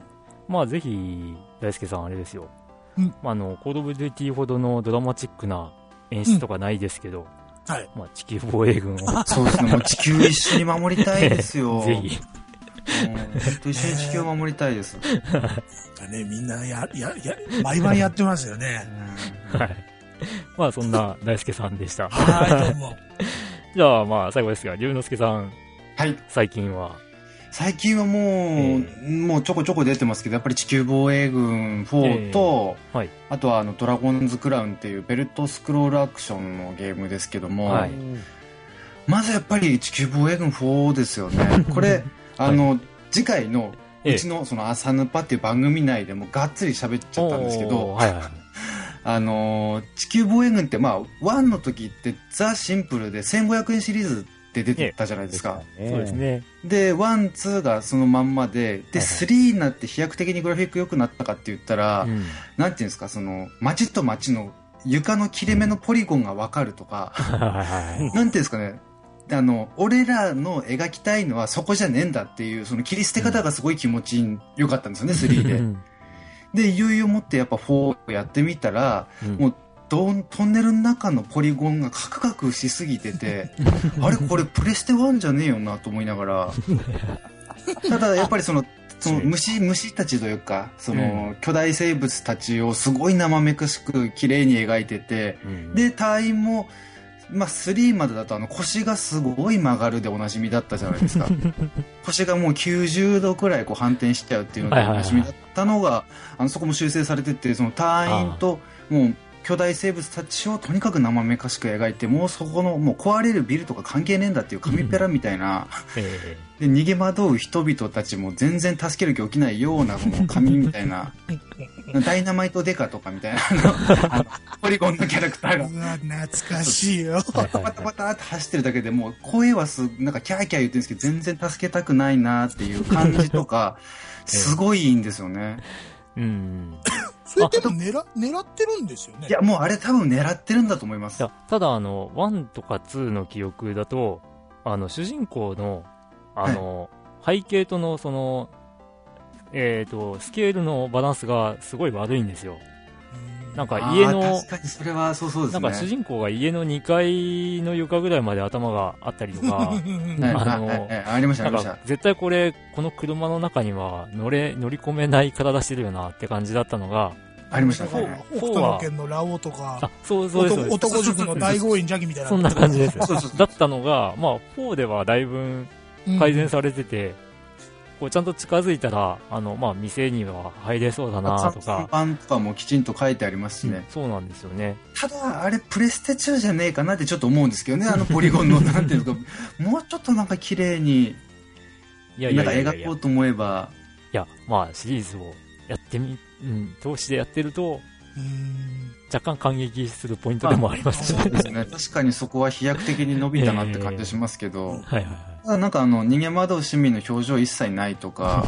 まあ、ぜひ、大輔さん、あれですよ。うん。まあ、あの、コールオブデューティーほどのドラマチックな演出とかないですけど、うん、はい。まあ、地球防衛軍を。そうですね、もう地球一緒に守りたいですよ。ぜひ。うん、一緒に地球を守りたいです。なんかね、みんなや、や、や、毎晩やってますよね。うん、はい。まあそんな大輔さんでした。はいどうも。じゃあまあ最後ですが龍之介さん。はい。最近は。最近はもう、えー、もうちょこちょこ出てますけどやっぱり地球防衛軍フォーと、えーはい、あとはあのドラゴンズクラウンっていうベルトスクロールアクションのゲームですけども、はい、まずやっぱり地球防衛軍フォーですよね。これあの、はい、次回のうちのその朝ヌパっていう番組内でもがっつり喋っちゃったんですけど。はいはい。あのー、地球防衛軍って、まあ、ワンの時ってザ・シンプルでせんごひゃくえんシリーズって出てたじゃないですか。そうですね。で、ワン、ツーがそのまんまで、で、スリーになって飛躍的にグラフィック良くなったかって言ったら、うん、なんていうんですか、その、街と街の床の切れ目のポリゴンがわかるとか、うん、なんていうんですかね、あの、俺らの描きたいのはそこじゃねえんだっていう、その切り捨て方がすごい気持ち良かったんですよね、スリーで。で、いよいよもってやっぱフォーをやってみたら、うん、もうどんトンネルの中のポリゴンがカクカクしすぎてて、あれこれプレステワンじゃねえよなと思いながら、ただやっぱりその、その虫、虫たちというか、その、うん、巨大生物たちをすごい生めかしく綺麗に描いてて、うん、で、隊員も、まあ、スリーまでだとあの腰がすごい曲がるでおなじみだったじゃないですか。腰がもうきゅうじゅうどくらいこう反転しちゃうっていうのでおなじみだったのが、はいはいはい、あのそこも修正されてて、その隊員ともう巨大生物たちをとにかく生めかしく描いて、もうそこのもう壊れるビルとか関係ねえんだっていう紙ペラみたいな、うん、で逃げ惑う人々たちも全然助ける気起きないようなこの紙みたいなダイナマイトデカとかみたいなあのポリゴンのキャラクターがうわ懐かしいよバタバタバタって走ってるだけでもう声はすなんかキャーキャー言ってるんですけど全然助けたくないなっていう感じとかすごいいいんですよね。うんそれでも 狙, 狙ってるんですよね。いやもうあれ多分狙ってるんだと思います。いやただあのワンとかツーの記憶だとあの主人公のあの、はい、背景とのその、えー、とスケールのバランスがすごい悪いんですよ。なんか家の、確かにそれはそうそうですね。なんか主人公が家のにかいの床ぐらいまで頭があったりとか、あの、ありましたありました。絶対これこの車の中には乗れ乗り込めない体してるよなって感じだったのがありましたね。北斗の拳のラオウとか、あ、そうそうそう、男塾の大豪院ジャギみたいなそんな感じです。だったのが、まあよんではだいぶ改善されてて。うん、こうちゃんと近づいたらあの、まあ、店には入れそうだなとか、さんばんとかもきちんと書いてありますしね、うん、そうなんですよね。ただあれプレステツーじゃねえかなってちょっと思うんですけどね、あのポリゴンのなんていうのかもうちょっとなんか綺麗になんか描こうと思えば、いやまあシリーズをやってみ、うん、通しでやってるとうーん若干感激するポイントでもありますね。そうですね。確かにそこは飛躍的に伸びたなって感じしますけど、なんかあの逃げ惑う市民の表情一切ないとか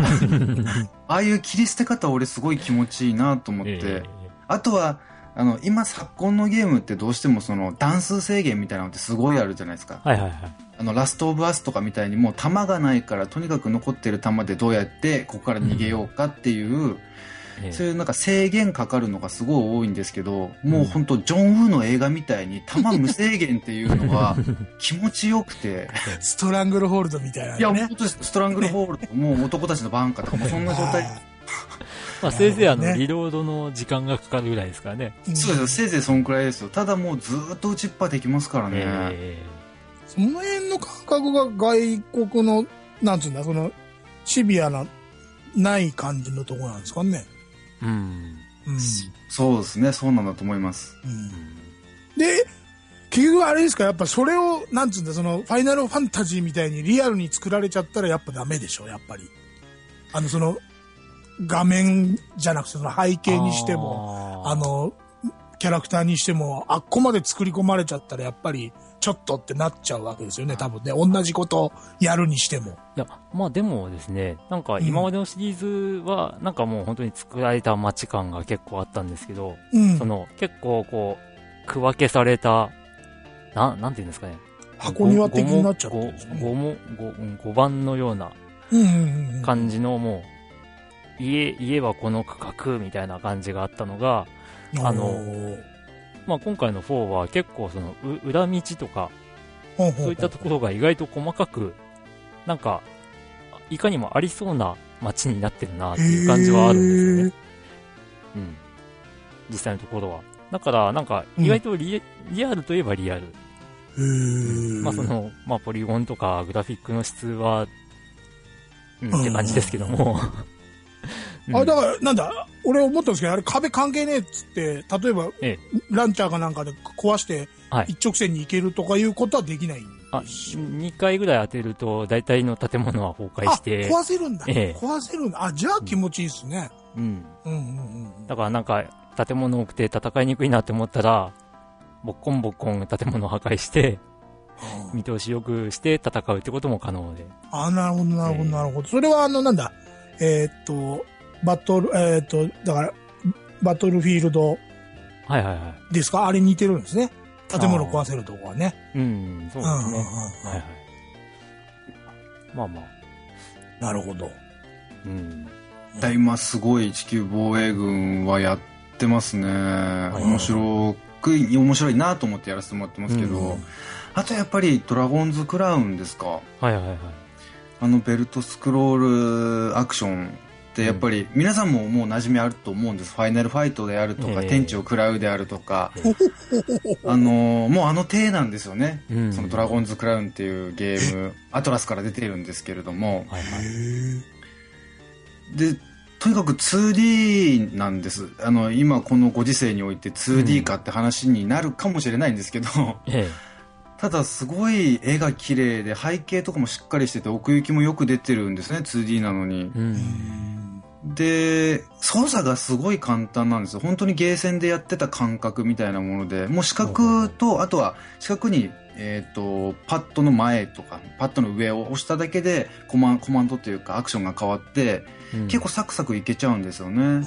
ああいう切り捨て方俺すごい気持ちいいなと思って、えー、あとはあの今昨今のゲームってどうしてもその弾数制限みたいなのってすごいあるじゃないですか、はいはいはい、あのラストオブアスとかみたいにもう弾がないからとにかく残ってる弾でどうやってここから逃げようかっていう、うん、そういうなんか制限かかるのがすごい多いんですけど、もう本当ジョン・ウーの映画みたいに弾無制限っていうのが気持ちよくてストラングルホールドみたいな、ね、いや本当ストラングルホールドもう男たちのバンカーとかもそんな状態まあせいぜいあのリロードの時間がかかるぐらいですからね。そうですよ、せいぜいそんくらいですよ。ただもうずっと打ちっぱできますからね、えー、その辺の感覚が外国のなんつうんだそのシビアなない感じのところなんですかね。うんうん、そうですね、そうなんだと思います、うん、で結局あれですか、やっぱそれをなんつうんだそのファイナルファンタジーみたいにリアルに作られちゃったらやっぱダメでしょ。やっぱりあのその画面じゃなくてその背景にしても あ, あのキャラクターにしてもあっこまで作り込まれちゃったらやっぱりちょっとってなっちゃうわけですよね、多分ね。同じことやるにしても。いや、まあでもですね、なんか今までのシリーズは、なんかもう本当に作られた街感が結構あったんですけど、うん、その結構こう、区分けされた、な、なんていうんですかね。箱庭的になっちゃってるんですかね。ごばんのような感じのもう、家、家はこの区画みたいな感じがあったのが、あの、まあ、今回のよんは結構その裏道とかそういったところが意外と細かくなんかいかにもありそうな街になってるなっていう感じはあるんですよね、うん、実際のところは。だからなんか意外と リ,、うん、リアルといえばリアル、うん、まあそのまあポリゴンとかグラフィックの質は、うん、って感じですけどもうん、あだからなんだ俺思ったんですけど、あれ壁関係ねえっつって例えば、ええ、ランチャーかなんかで壊して一直線に行けるとかいうことはできないんでしょ、はい、あにかいぐらい当てると大体の建物は崩壊して、あ壊せるんだ、ええ、壊せるんだ。あじゃあ気持ちいいっすね、うんうんうんうん、だからなんか建物多くて戦いにくいなって思ったらボッコンボッコン建物を破壊して見通しよくして戦うってことも可能で、あなるほどなるほどなるほど、ええ、それはあのなんだえー、っとバトルえー、っとだからバトルフィールドですか、はいはいはい、あれ似てるんですね、建物壊せるとこはね。うんそうですね、はいはい、まあまあなるほど、うん、今すごい地球防衛軍はやってますね、はい、面白く面白いなと思ってやらせてもらってますけど、うん、あとやっぱりドラゴンズクラウンですか、はいはいはい、あのベルトスクロールアクションってやっぱり皆さんももう馴染みあると思うんです、うん、ファイナルファイトであるとか、えー、天地を食らうであるとか、えー、あのもうあの体なんですよね、うん、そのドラゴンズクラウンっていうゲームアトラスから出てるんですけれども、はいはい、でとにかく ツーディー なんです。あの今このご時世において ツーディー かって話になるかもしれないんですけど、うんえーただすごい絵が綺麗で背景とかもしっかりしてて奥行きもよく出てるんですね、 ツーディー なのに。うんで操作がすごい簡単なんですよ、本当にゲーセンでやってた感覚みたいなもので、もう視覚とあとは視覚に、えー、とパッドの前とかパッドの上を押しただけでコ マ, コマンドというかアクションが変わって、うん、結構サクサクいけちゃうんですよね、うんうんうん、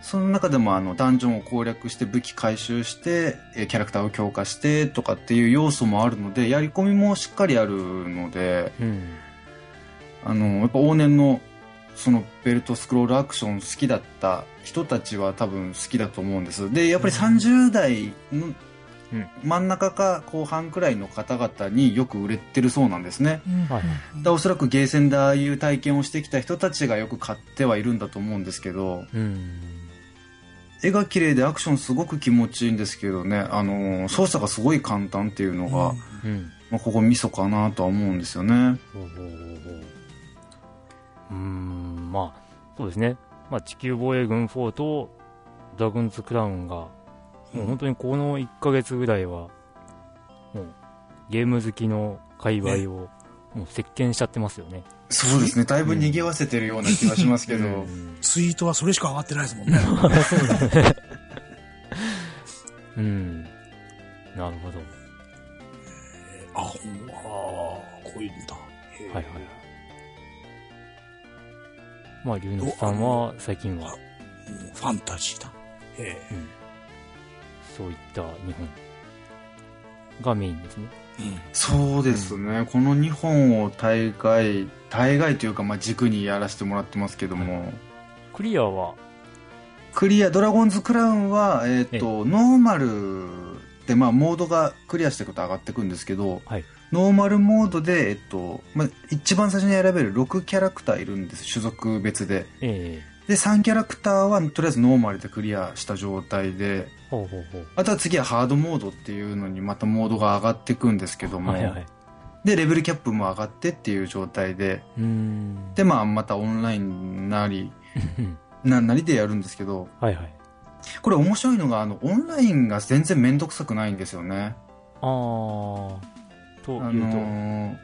その中でもあのダンジョンを攻略して武器回収してキャラクターを強化してとかっていう要素もあるのでやり込みもしっかりあるので、うん、あのやっぱ往年のそのベルトスクロールアクション好きだった人たちは多分好きだと思うんです。でやっぱりさんじゅう代の真ん中か後半くらいの方々によく売れてるそうなんですね、はい、だおそらくゲーセンでああいう体験をしてきた人たちがよく買ってはいるんだと思うんですけど、うん、絵が綺麗でアクションすごく気持ちいいんですけどね、あの操作がすごい簡単っていうのが、うんうんまあ、ここミソかなとは思うんですよね。うーんまあそうですね、まあ、地球防衛軍フォーとドラグンズクラウンがもう本当にこのいっかげつぐらいはもうゲーム好きの界隈をもう席巻しちゃってますよね。そうですね、だいぶ逃げわせてるような気がしますけど、うん、ツイートはそれしか上がってないですもんね。そうですねうんなるほど、えー、あほんまこういうんだ、えー、はいはいまあ、龍之さんは最近はファンタジーだ、えーうん、そういった日本がメインですね、うん、そうですね、うん、このにほんを大概大概というかまあ軸にやらせてもらってますけども、はい、クリアはクリアドラゴンズクラウンは、えーとえー、ノーマルで、まあ、モードがクリアしていくと上がっていくんですけど、はいノーマルモードで、えっとまあ、一番最初に選べるろくキャラクターいるんです、種族別で、えー、でさんキャラクターはとりあえずノーマルでクリアした状態で、ほうほうほうあとは次はハードモードっていうのにまたモードが上がっていくんですけども、はいはい、でレベルキャップも上がってっていう状態で、うーんで、まあ、またオンラインなりな、なりでやるんですけど、はいはい、これ面白いのがあのオンラインが全然面倒くさくないんですよね。あーとあのー、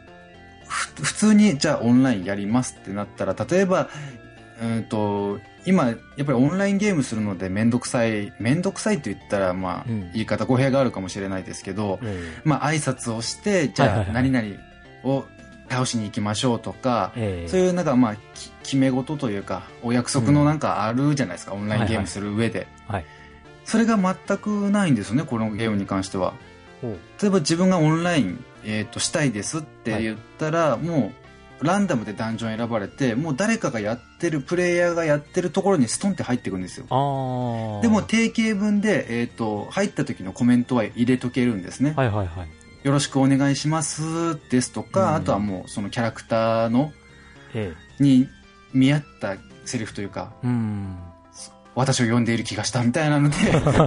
ふ普通にじゃあオンラインやりますってなったら例えば、うん、と今やっぱりオンラインゲームするので面倒くさい面倒くさいと言ったら、まあうん、言い方語弊があるかもしれないですけど、うんまあ、挨拶をしてじゃあ何々を倒しに行きましょうとか、はいはいはい、そういうなんか、まあ、決め事というかお約束のなんかあるじゃないですか、うん、オンラインゲームする上で、はいはい、それが全くないんですよねこのゲームに関しては。例えば自分がオンライン、えー、としたいですって言ったら、はい、もうランダムでダンジョン選ばれてもう誰かがやってるプレイヤーがやってるところにストンって入っていくんですよ。あでも定型文で、えー、と入った時のコメントは入れとけるんですね、はいはいはい、よろしくお願いしますですとか、うん、あとはもうそのキャラクターの、ええ、に見合ったセリフというか、うん私を呼んでいる気がしたみたいなので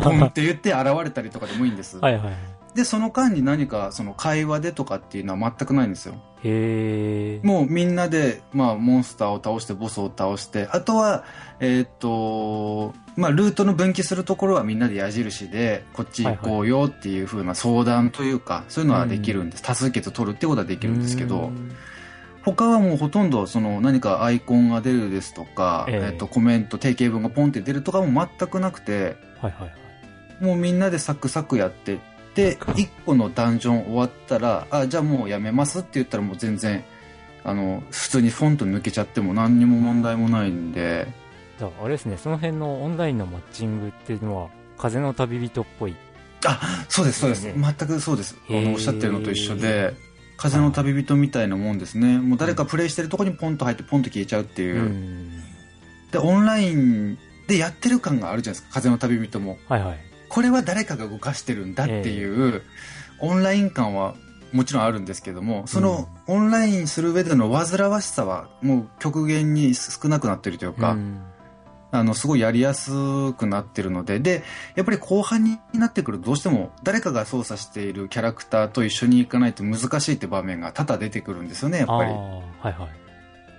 ポンって言って現れたりとかでもいいんですはいはいでその間に何かその会話でとかっていうのは全くないんですよ。へーもうみんなで、まあ、モンスターを倒してボスを倒してあとは、えーっとまあ、ルートの分岐するところはみんなで矢印でこっち行こうよっていう風な相談というか、はいはい、そういうのはできるんです。多数決を取るってことはできるんですけど他はもうほとんどその何かアイコンが出るですとか、えーえーっとコメント定型文がポンって出るとかも全くなくて、はいはいはい、もうみんなでサクサクやってでいっこのダンジョン終わったらあじゃあもうやめますって言ったらもう全然あの普通にフォンと抜けちゃっても何にも問題もないんでじゃああれですねその辺のオンラインのマッチングっていうのは風の旅人っぽいあそうですそうです、ね、全くそうですあのおっしゃってるのと一緒で風の旅人みたいなもんですね。もう誰かプレイしてるとこにポンと入ってポンと消えちゃうっていう、うん、でオンラインでやってる感があるじゃないですか風の旅人もはいはいこれは誰かが動かしてるんだっていう、えー、オンライン感はもちろんあるんですけどもそのオンラインする上での煩わしさはもう極限に少なくなってるというか、うん、あのすごいやりやすくなってるのででやっぱり後半になってくるとどうしても誰かが操作しているキャラクターと一緒に行かないと難しいって場面が多々出てくるんですよねやっぱり、はいはい、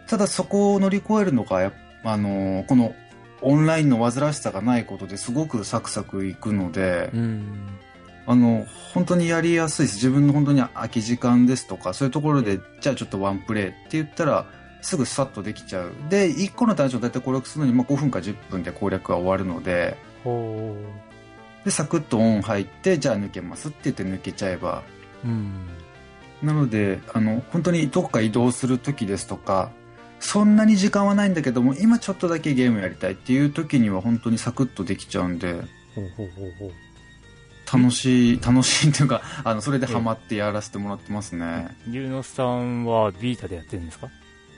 ただそこを乗り越えるのがあのこのオンラインの煩わしさがないことですごくサクサクいくので、うん、あの本当にやりやすいです。自分の本当に空き時間ですとかそういうところでじゃあちょっとワンプレイって言ったらすぐさっとできちゃうでいっこのダンジョンを大体攻略するのに、まあ、ごふんかじゅっぷんで攻略が終わるので、ほうでサクッとオン入ってじゃあ抜けますって言って抜けちゃえば、うん、なのであの本当にどこか移動する時ですとかそんなに時間はないんだけども今ちょっとだけゲームやりたいっていう時には本当にサクッとできちゃうんでほうほうほうほう楽しい楽しいというかあのそれでハマってやらせてもらってますね。龍之さんはビータでやってるんですか？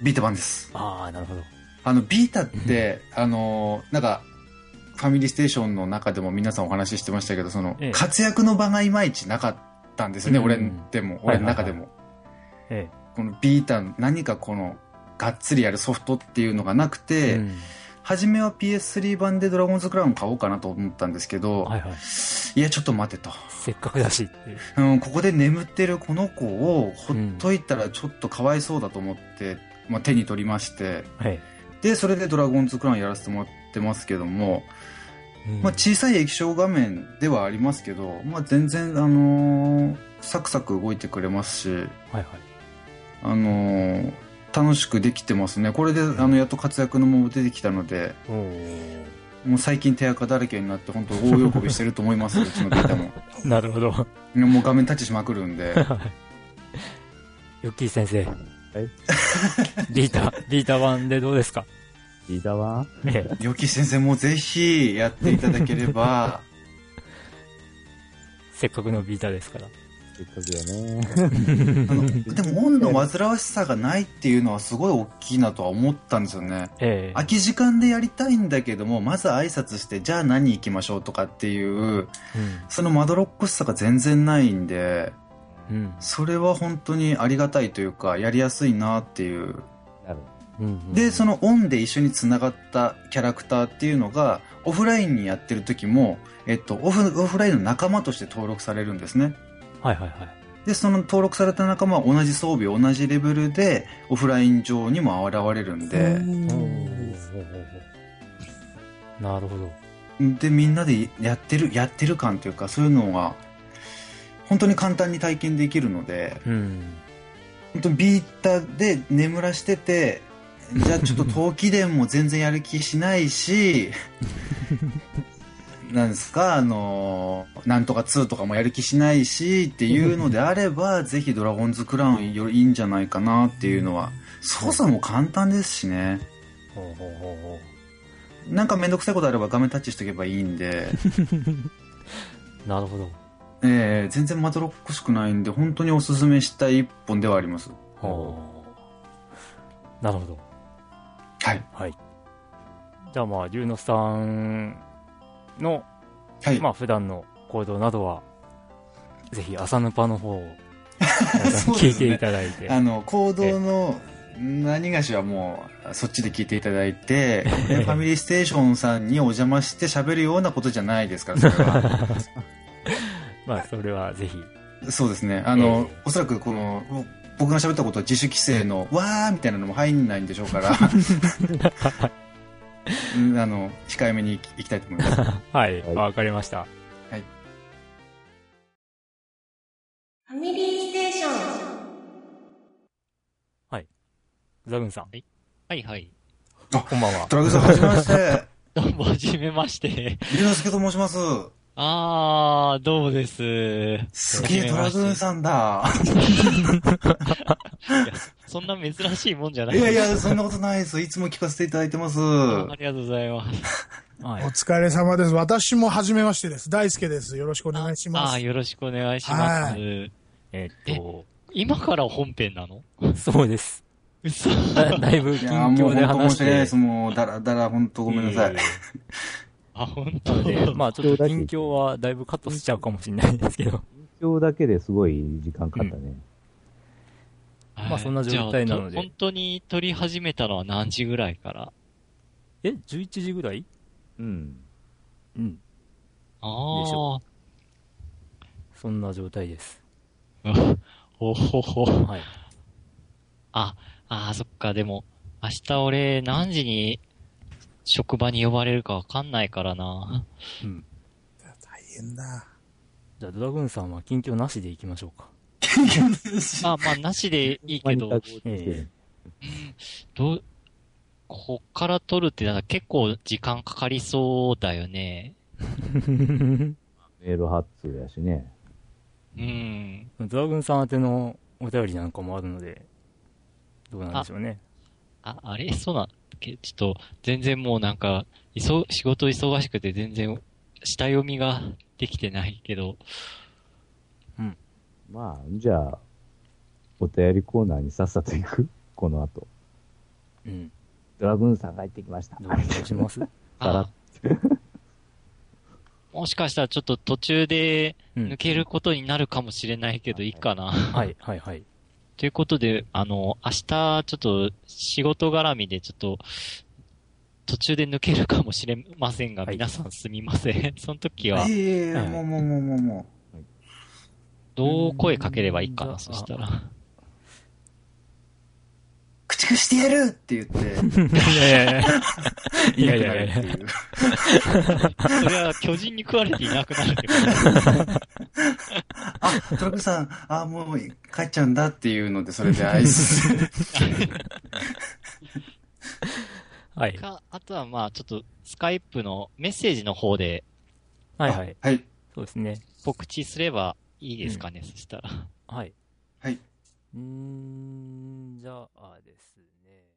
ビータ版です。ああ、なるほど。あのビータってあのなんかファミリーステーションの中でも皆さんお話ししてましたけど、その、ええ、活躍の場がいまいちなかったんですよね、うん、俺でも、俺の中でも、はいはいはい、このビータ何かこのがっつりやるソフトっていうのがなくて、うん、初めは ピーエススリー 版でドラゴンズクラウン買おうかなと思ったんですけど、はいはい、いやちょっと待てと、せっかくだしって、うん、ここで眠ってるこの子をほっといたらちょっとかわいそうだと思って、うん、まあ、手に取りまして、はい、でそれでドラゴンズクラウンやらせてもらっててますけども、まあ、小さい液晶画面ではありますけど、まあ、全然、あのー、サクサク動いてくれますし、はいはい、あのー、楽しくできてますね。これであのやっと活躍のも出てきたので、うん、もう最近手垢だらけになって本当大喜びしてると思いますうちのビータもなるほど。もう画面タッチしまくるんでヨッキー先生、はい、ビータビータ版でどうですか？リーダーは良き先生もぜひやっていただければせっかくのビータですから。せっかくだねあのでも音の煩わしさがないっていうのはすごい大きいなとは思ったんですよね、えー、空き時間でやりたいんだけども、まず挨拶してじゃあ何行きましょうとかっていう、うん、そのまどろっこしさが全然ないんで、うん、それは本当にありがたいというかやりやすいなっていう。なるほど。うんうんうん、でそのオンで一緒につながったキャラクターっていうのがオフラインにやってる時も、えっと、オフ、オフラインの仲間として登録されるんですね。はいはいはい。でその登録された仲間は同じ装備同じレベルでオフライン上にも現れるんで、なるほど。でみんなでやってるやってる感というか、そういうのが本当に簡単に体験できるので、うん、本当ビータで眠らしててじゃあちょっと冬季伝も全然やる気しないしなんですか、あのなんとかツーとかもやる気しないしっていうのであればぜひドラゴンズクラウンよりいいんじゃないかなっていうのは。操作も簡単ですしね。なんかめんどくさいことあれば画面タッチしとけばいいんでなるほど、えー、全然まどろっこしくないんで本当におすすめしたい一本ではあります。なるほど。はい、はい、じゃあまあ龍之介さんの、はい、まあ、普段の行動などはぜひ朝ヌパの方を聞いていただいて、ね、あの行動の何がしはもうそっちで聞いていただいてファミリーステーションさんにお邪魔して喋るようなことじゃないですからそれはまあそれはぜひそうですね、あの、えー、おそらくこの僕が喋ったことは自主規制のわーみたいなのも入んないんでしょうからあの控えめにいきたいと思いますはい、はい、わかりました。はい、ファミリーステーション、はいザグンさん、はい、はいはいこんばんは。ドラグンさんはじめましてどうもはじめまして龍之介と申します。あー、どうもです。すげー、ドラグーンさんだいや、そんな珍しいもんじゃない。いやいや、そんなことないです。いつも聞かせていただいてます。ありがとうございます。はい、お疲れ様です。私も初めましてです。大輔です。よろしくお願いします。ああ、よろしくお願いします。はい、えー、っと、今から本編なの？そうです。嘘だ、だいぶ近況で話して。いや、もう本当申し訳ないです。もう、だらだら本当ごめんなさい。えーあ、本当で、まあちょっと近況はだいぶカットしちゃうかもしれないんですけど。近況だけですごい時間かかったね。うん、まあそんな状態なので。本当に撮り始めたのは何時ぐらいから？え、じゅういちじぐらい？うん。うん。ああ。でしょ。そんな状態です。おほほ。はい。あ、あーそっか、でも明日俺何時に職場に呼ばれるかわかんないからな。うん。大変だ。じゃあドラグーンさんは近況なしで行きましょうか。まあまあなしでいいけど、えー、どうこっから撮るってなんか結構時間かかりそうだよね。メール発通やしね。うん。ドラグーンさん宛てのお便りなんかもあるのでどうなんでしょうね。あ、あ、あれそうな。ちょっと全然もうなんか忙仕事忙しくて全然下読みができてないけど、うん、まあじゃあお便りコーナーにさっさと行くこの後。うん、ドラグーンさんが入ってきました。どうします？あもしかしたらちょっと途中で抜けることになるかもしれないけど、うん、いいかな。はいはいはい。ということで、あの、明日ちょっと仕事絡みでちょっと途中で抜けるかもしれませんが、はい、皆さんすみません。その時は。ええー、もうもうもうもうもう。どう声かければいいかな、そしたら。駆逐してやるって言って。いやいやいや。いやいやいや。それは巨人に食われていなくなるってことあ、トラクさん、あ、もう帰っちゃうんだっていうので、それでアイス。はい。か、あとはまあちょっとスカイプのメッセージの方で。はいはい。はい。そうですね。告知すればいいですかね、うん、そしたら。はい。はい。んー、じゃあですね。